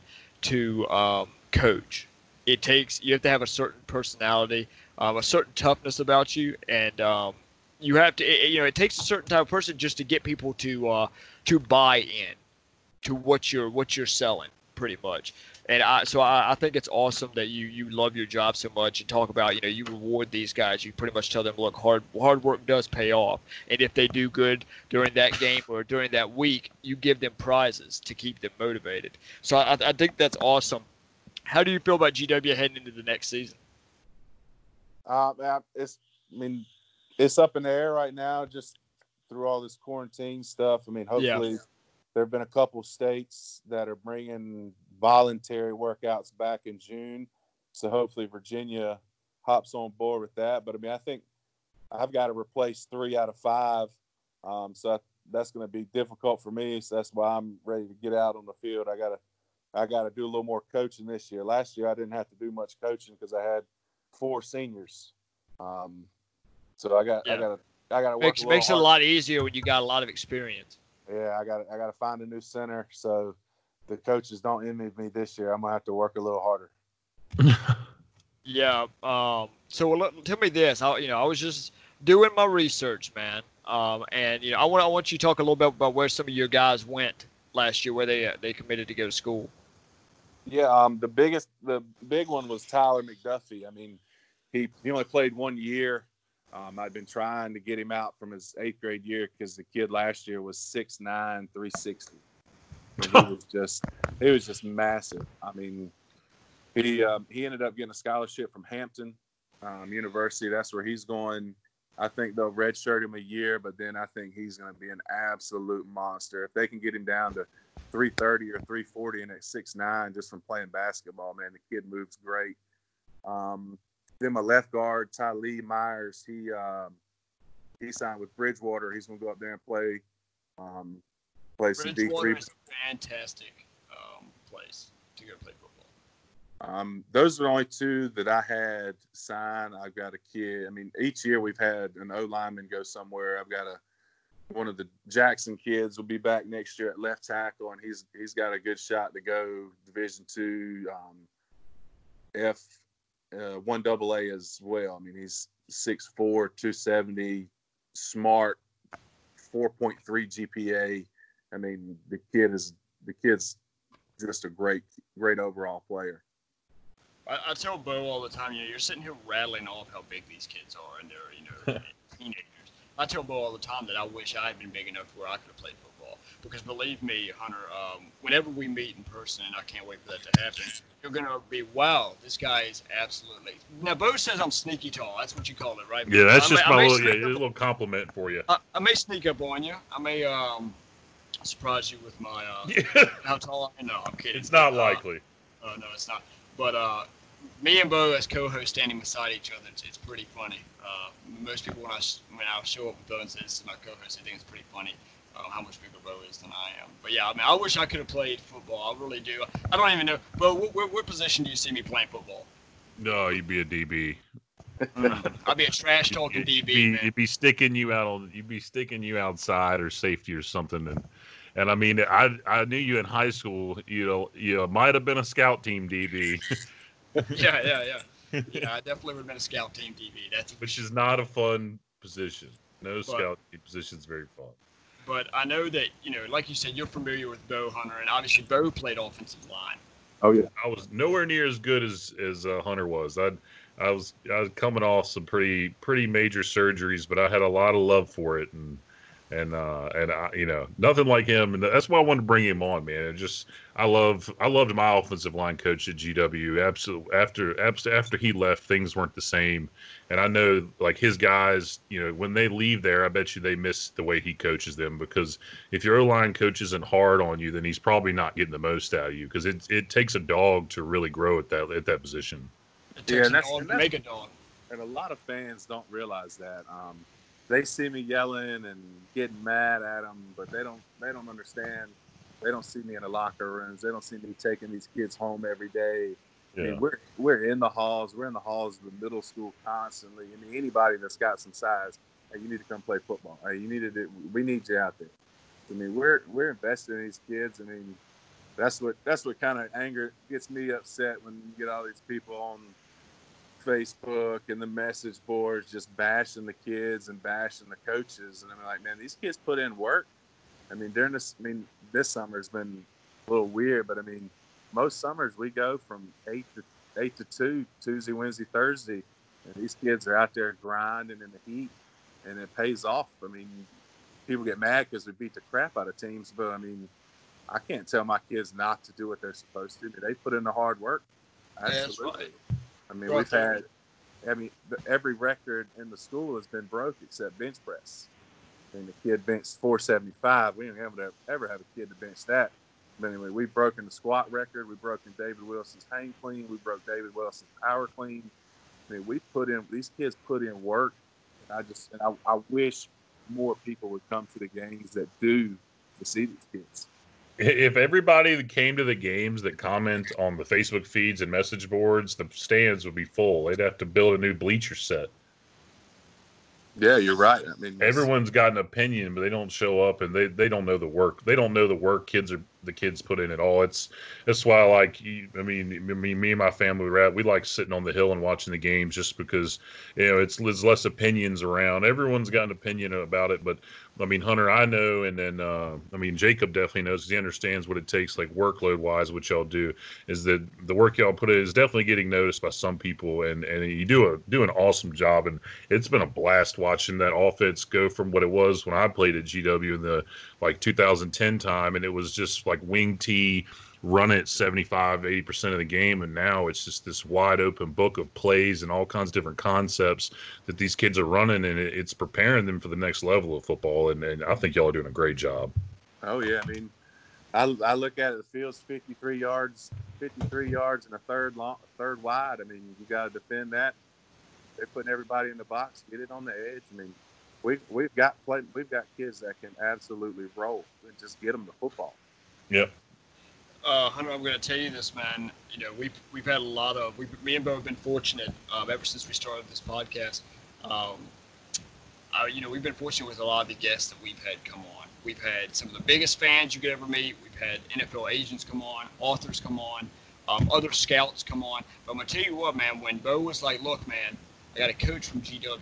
to coach. You have to have a certain personality, a certain toughness about you, and you have to. It takes a certain type of person just to get people to buy in to what you're selling, pretty much. And I think it's awesome that you love your job so much and talk about, you reward these guys. You pretty much tell them, look, hard work does pay off. And if they do good during that game or during that week, you give them prizes to keep them motivated. So I think that's awesome How do you feel about GW heading into the next season? It's up in the air right now, just through all this quarantine stuff. I mean, hopefully there have been a couple states that are bringing voluntary workouts back in June. So hopefully Virginia hops on board with that. But, I mean, I think I've got to replace 3 out of 5. So that's going to be difficult for me. So that's why I'm ready to get out on the field. I got to do a little more coaching this year. Last year I didn't have to do much coaching because I had 4 seniors. So I got to work. Makes it a lot easier when you got a lot of experience. Yeah, I got to find a new center. So the coaches don't envy me this year. I'm gonna have to work a little harder. Yeah. So tell me this. I was just doing my research, man. And I want you to talk a little bit about where some of your guys went last year, where they committed to go to school. Yeah. The big one was Tyler McDuffie. I mean, he only played 1 year. I'd been trying to get him out from his 8th grade year because the kid last year was 6'9", 360. And he was just massive. I mean, he ended up getting a scholarship from Hampton University. That's where he's going. I think they'll redshirt him a year, but then I think he's going to be an absolute monster. If they can get him down to 330 or 340 and at 6'9", just from playing basketball, man, the kid moves great. Then my left guard, Ty Lee Myers, he signed with Bridgewater. He's going to go up there and play some D3. Bridgewater is a fantastic place to go play football. Those are the only two that I had signed. I've got a kid. I mean, each year we've had an O-lineman go somewhere. I've got one of the Jackson kids will be back next year at left tackle, and he's got a good shot to go Division II,1AA as well. I mean, he's 6'4", 270, smart, 4.3 GPA. I mean, the kid's just a great overall player. I tell Bo all the time, you're sitting here rattling off how big these kids are, and they're teenagers. I tell Bo all the time that I wish I had been big enough where I could have played football. Because believe me, Hunter, whenever we meet in person, and I can't wait for that to happen, you're going to be, wow, this guy is absolutely. Now, Bo says I'm sneaky tall. That's what you call it, right? Yeah, that's just my little compliment for you. I may sneak up on you. I may surprise you with my how tall I am. No, I'm kidding. It's not likely. No, it's not. But me and Bo as co-hosts standing beside each other, it's pretty funny. Most people, when I show up with Bo and say this is my co-host, they think it's pretty funny how much bigger Bo is than I am. But yeah, I mean, I wish I could have played football. I really do. I don't even know. Bo, what position do you see me playing football? No, you'd be a DB. I'd be a trash talking DB. You'd be sticking you outside or safety or something. And I mean, I knew you in high school. You might have been a scout team DB. Yeah, I definitely would have been a scout team DB. Which is not a fun position. Scout team position is very fun. But I know that, like you said, you're familiar with Bo, Hunter, and obviously Bo played offensive line. Oh, yeah. I was nowhere near as good as Hunter was. I was coming off some pretty major surgeries, but I had a lot of love for it, and nothing like him, and that's why I wanted to bring him on, man. I loved my offensive line coach at GW. Absolutely, after he left, things weren't the same, and I know like his guys, when they leave there, I bet you they miss the way he coaches them, because if your O-line coach isn't hard on you, then he's probably not getting the most out of you, because it takes a dog to really grow at that position. It takes a dog to make a dog, and a lot of fans don't realize that. They see me yelling and getting mad at them, but they don't understand. They don't see me in the locker rooms. They don't see me taking these kids home every day. Yeah. I mean, we're in the halls. We're in the halls of the middle school constantly. I mean, anybody that's got some size, hey, you need to come play football. Hey, we need you out there. I mean, we're invested in these kids. I mean, that's what kind of anger gets me upset when you get all these people on Facebook and the message boards just bashing the kids and bashing the coaches, and I'm like, man, these kids put in work. I mean, this summer has been a little weird, but I mean, most summers we go from 8 to 2, Tuesday, Wednesday, Thursday, and these kids are out there grinding in the heat, and it pays off. I mean, people get mad because we beat the crap out of teams, but I mean, I can't tell my kids not to do what they're supposed to. They put in the hard work. Absolutely. Yeah, I mean, we've had, I mean, every record in the school has been broke except bench press. I mean, the kid benched 475. We didn't ever have a kid to bench that. But anyway, we've broken the squat record. We've broken David Wilson's hang clean. We broke David Wilson's power clean. I mean, we put in, these kids put in work. And I wish more people would come to the games that do to see these kids. If everybody that came to the games that comment on the Facebook feeds and message boards, the stands would be full. They'd have to build a new bleacher set. Yeah, you're right. I mean, everyone's got an opinion, but they don't show up, and they don't know the work. They don't know the work the kids put in at all. That's why me and my family were at. We like sitting on the hill and watching the games just because there's less opinions around. Everyone's got an opinion about it, but I mean, Hunter, I know, and then Jacob definitely knows because he understands what it takes, like workload wise, what y'all do is that the work y'all put in is definitely getting noticed by some people, and you do an awesome job, and it's been a blast watching that offense go from what it was when I played at GW in the 2010 time, and it was just like wing tee, run it 75-80% of the game, and now it's just this wide open book of plays and all kinds of different concepts that these kids are running, and it's preparing them for the next level of football, and I think y'all are doing a great job. Oh yeah, I mean, I look at it, the field's 53 yards and a third wide. I mean, you got to defend that. They're putting everybody in the box, get it on the edge. I mean, we've got kids that can absolutely roll and just get them the football. Yep. Hunter, I'm going to tell you this, man. You know, we've had a lot of. Me and Bo have been fortunate ever since we started this podcast. We've been fortunate with a lot of the guests that we've had come on. We've had some of the biggest fans you could ever meet. We've had NFL agents come on, authors come on, other scouts come on. But I'm going to tell you what, man. When Bo was like, "Look, man, I got a coach from GW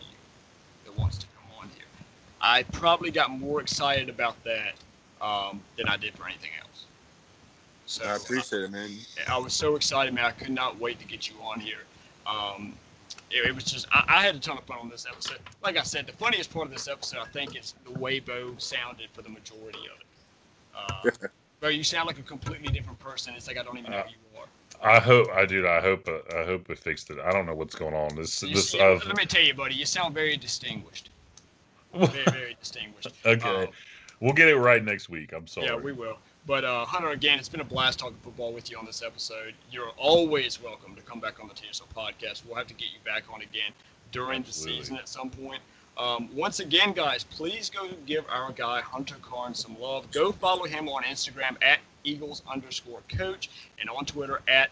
that wants to come on here," I probably got more excited about that than I did for anything else. So, I appreciate it, man. I was so excited, man. I could not wait to get you on here. It was just, I had a ton of fun on this episode. Like I said, the funniest part of this episode, I think, is the way Bo sounded for the majority of it. Bo, you sound like a completely different person. It's like I don't even know who you are. I hope it fixed it. I don't know what's going on. Let me tell you, buddy, you sound very distinguished. Very, very distinguished. Okay. We'll get it right next week. I'm sorry. Yeah, we will. But, Hunter, again, it's been a blast talking football with you on this episode. You're always welcome to come back on the TSR podcast. We'll have to get you back on again during the season at some point. Once again, guys, please go give our guy Hunter Karn some love. Go follow him on Instagram at Eagles_coach and on Twitter at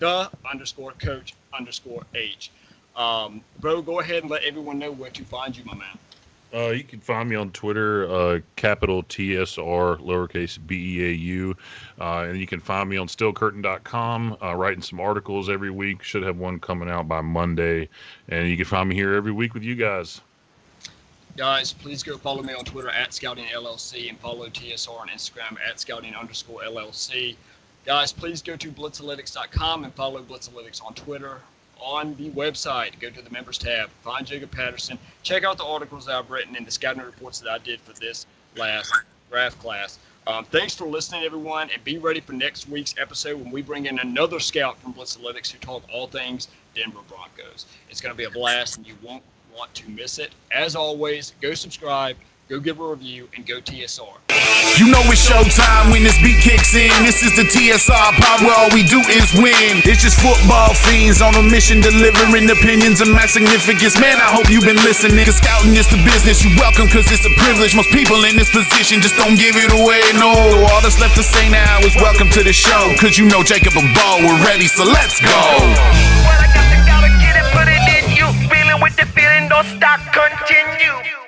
the_coach_H. Bro, go ahead and let everyone know where to find you, my man. You can find me on Twitter, capital TSR, lowercase BEAU. And you can find me on stillcurtain.com, writing some articles every week. Should have one coming out by Monday. And you can find me here every week with you guys. Guys, please go follow me on Twitter at ScoutingLLC and follow TSR on Instagram at Scouting_LLC. Guys, please go to Blitzalytics.com and follow Blitzalytics on Twitter. On the website, go to the members tab, find Jacob Patterson, check out the articles that I've written and the scouting reports that I did for this last draft class. Thanks for listening, everyone, and be ready for next week's episode when we bring in another scout from Blitzalytics who talk all things Denver Broncos. It's going to be a blast, and you won't want to miss it. As always, go subscribe. Go give a review and go TSR. You know it's showtime when this beat kicks in. This is the TSR pod where all we do is win. It's just football fiends on a mission delivering opinions of my significance. Man, I hope you've been listening. Cause scouting is the business. You're welcome cause it's a privilege. Most people in this position just don't give it away, no. All that's left to say now is welcome to the show. Cause you know Jacob and Bo, we're ready, so let's go. Well, I got to get it, put it in you. Feeling with the feeling, don't stop, continue.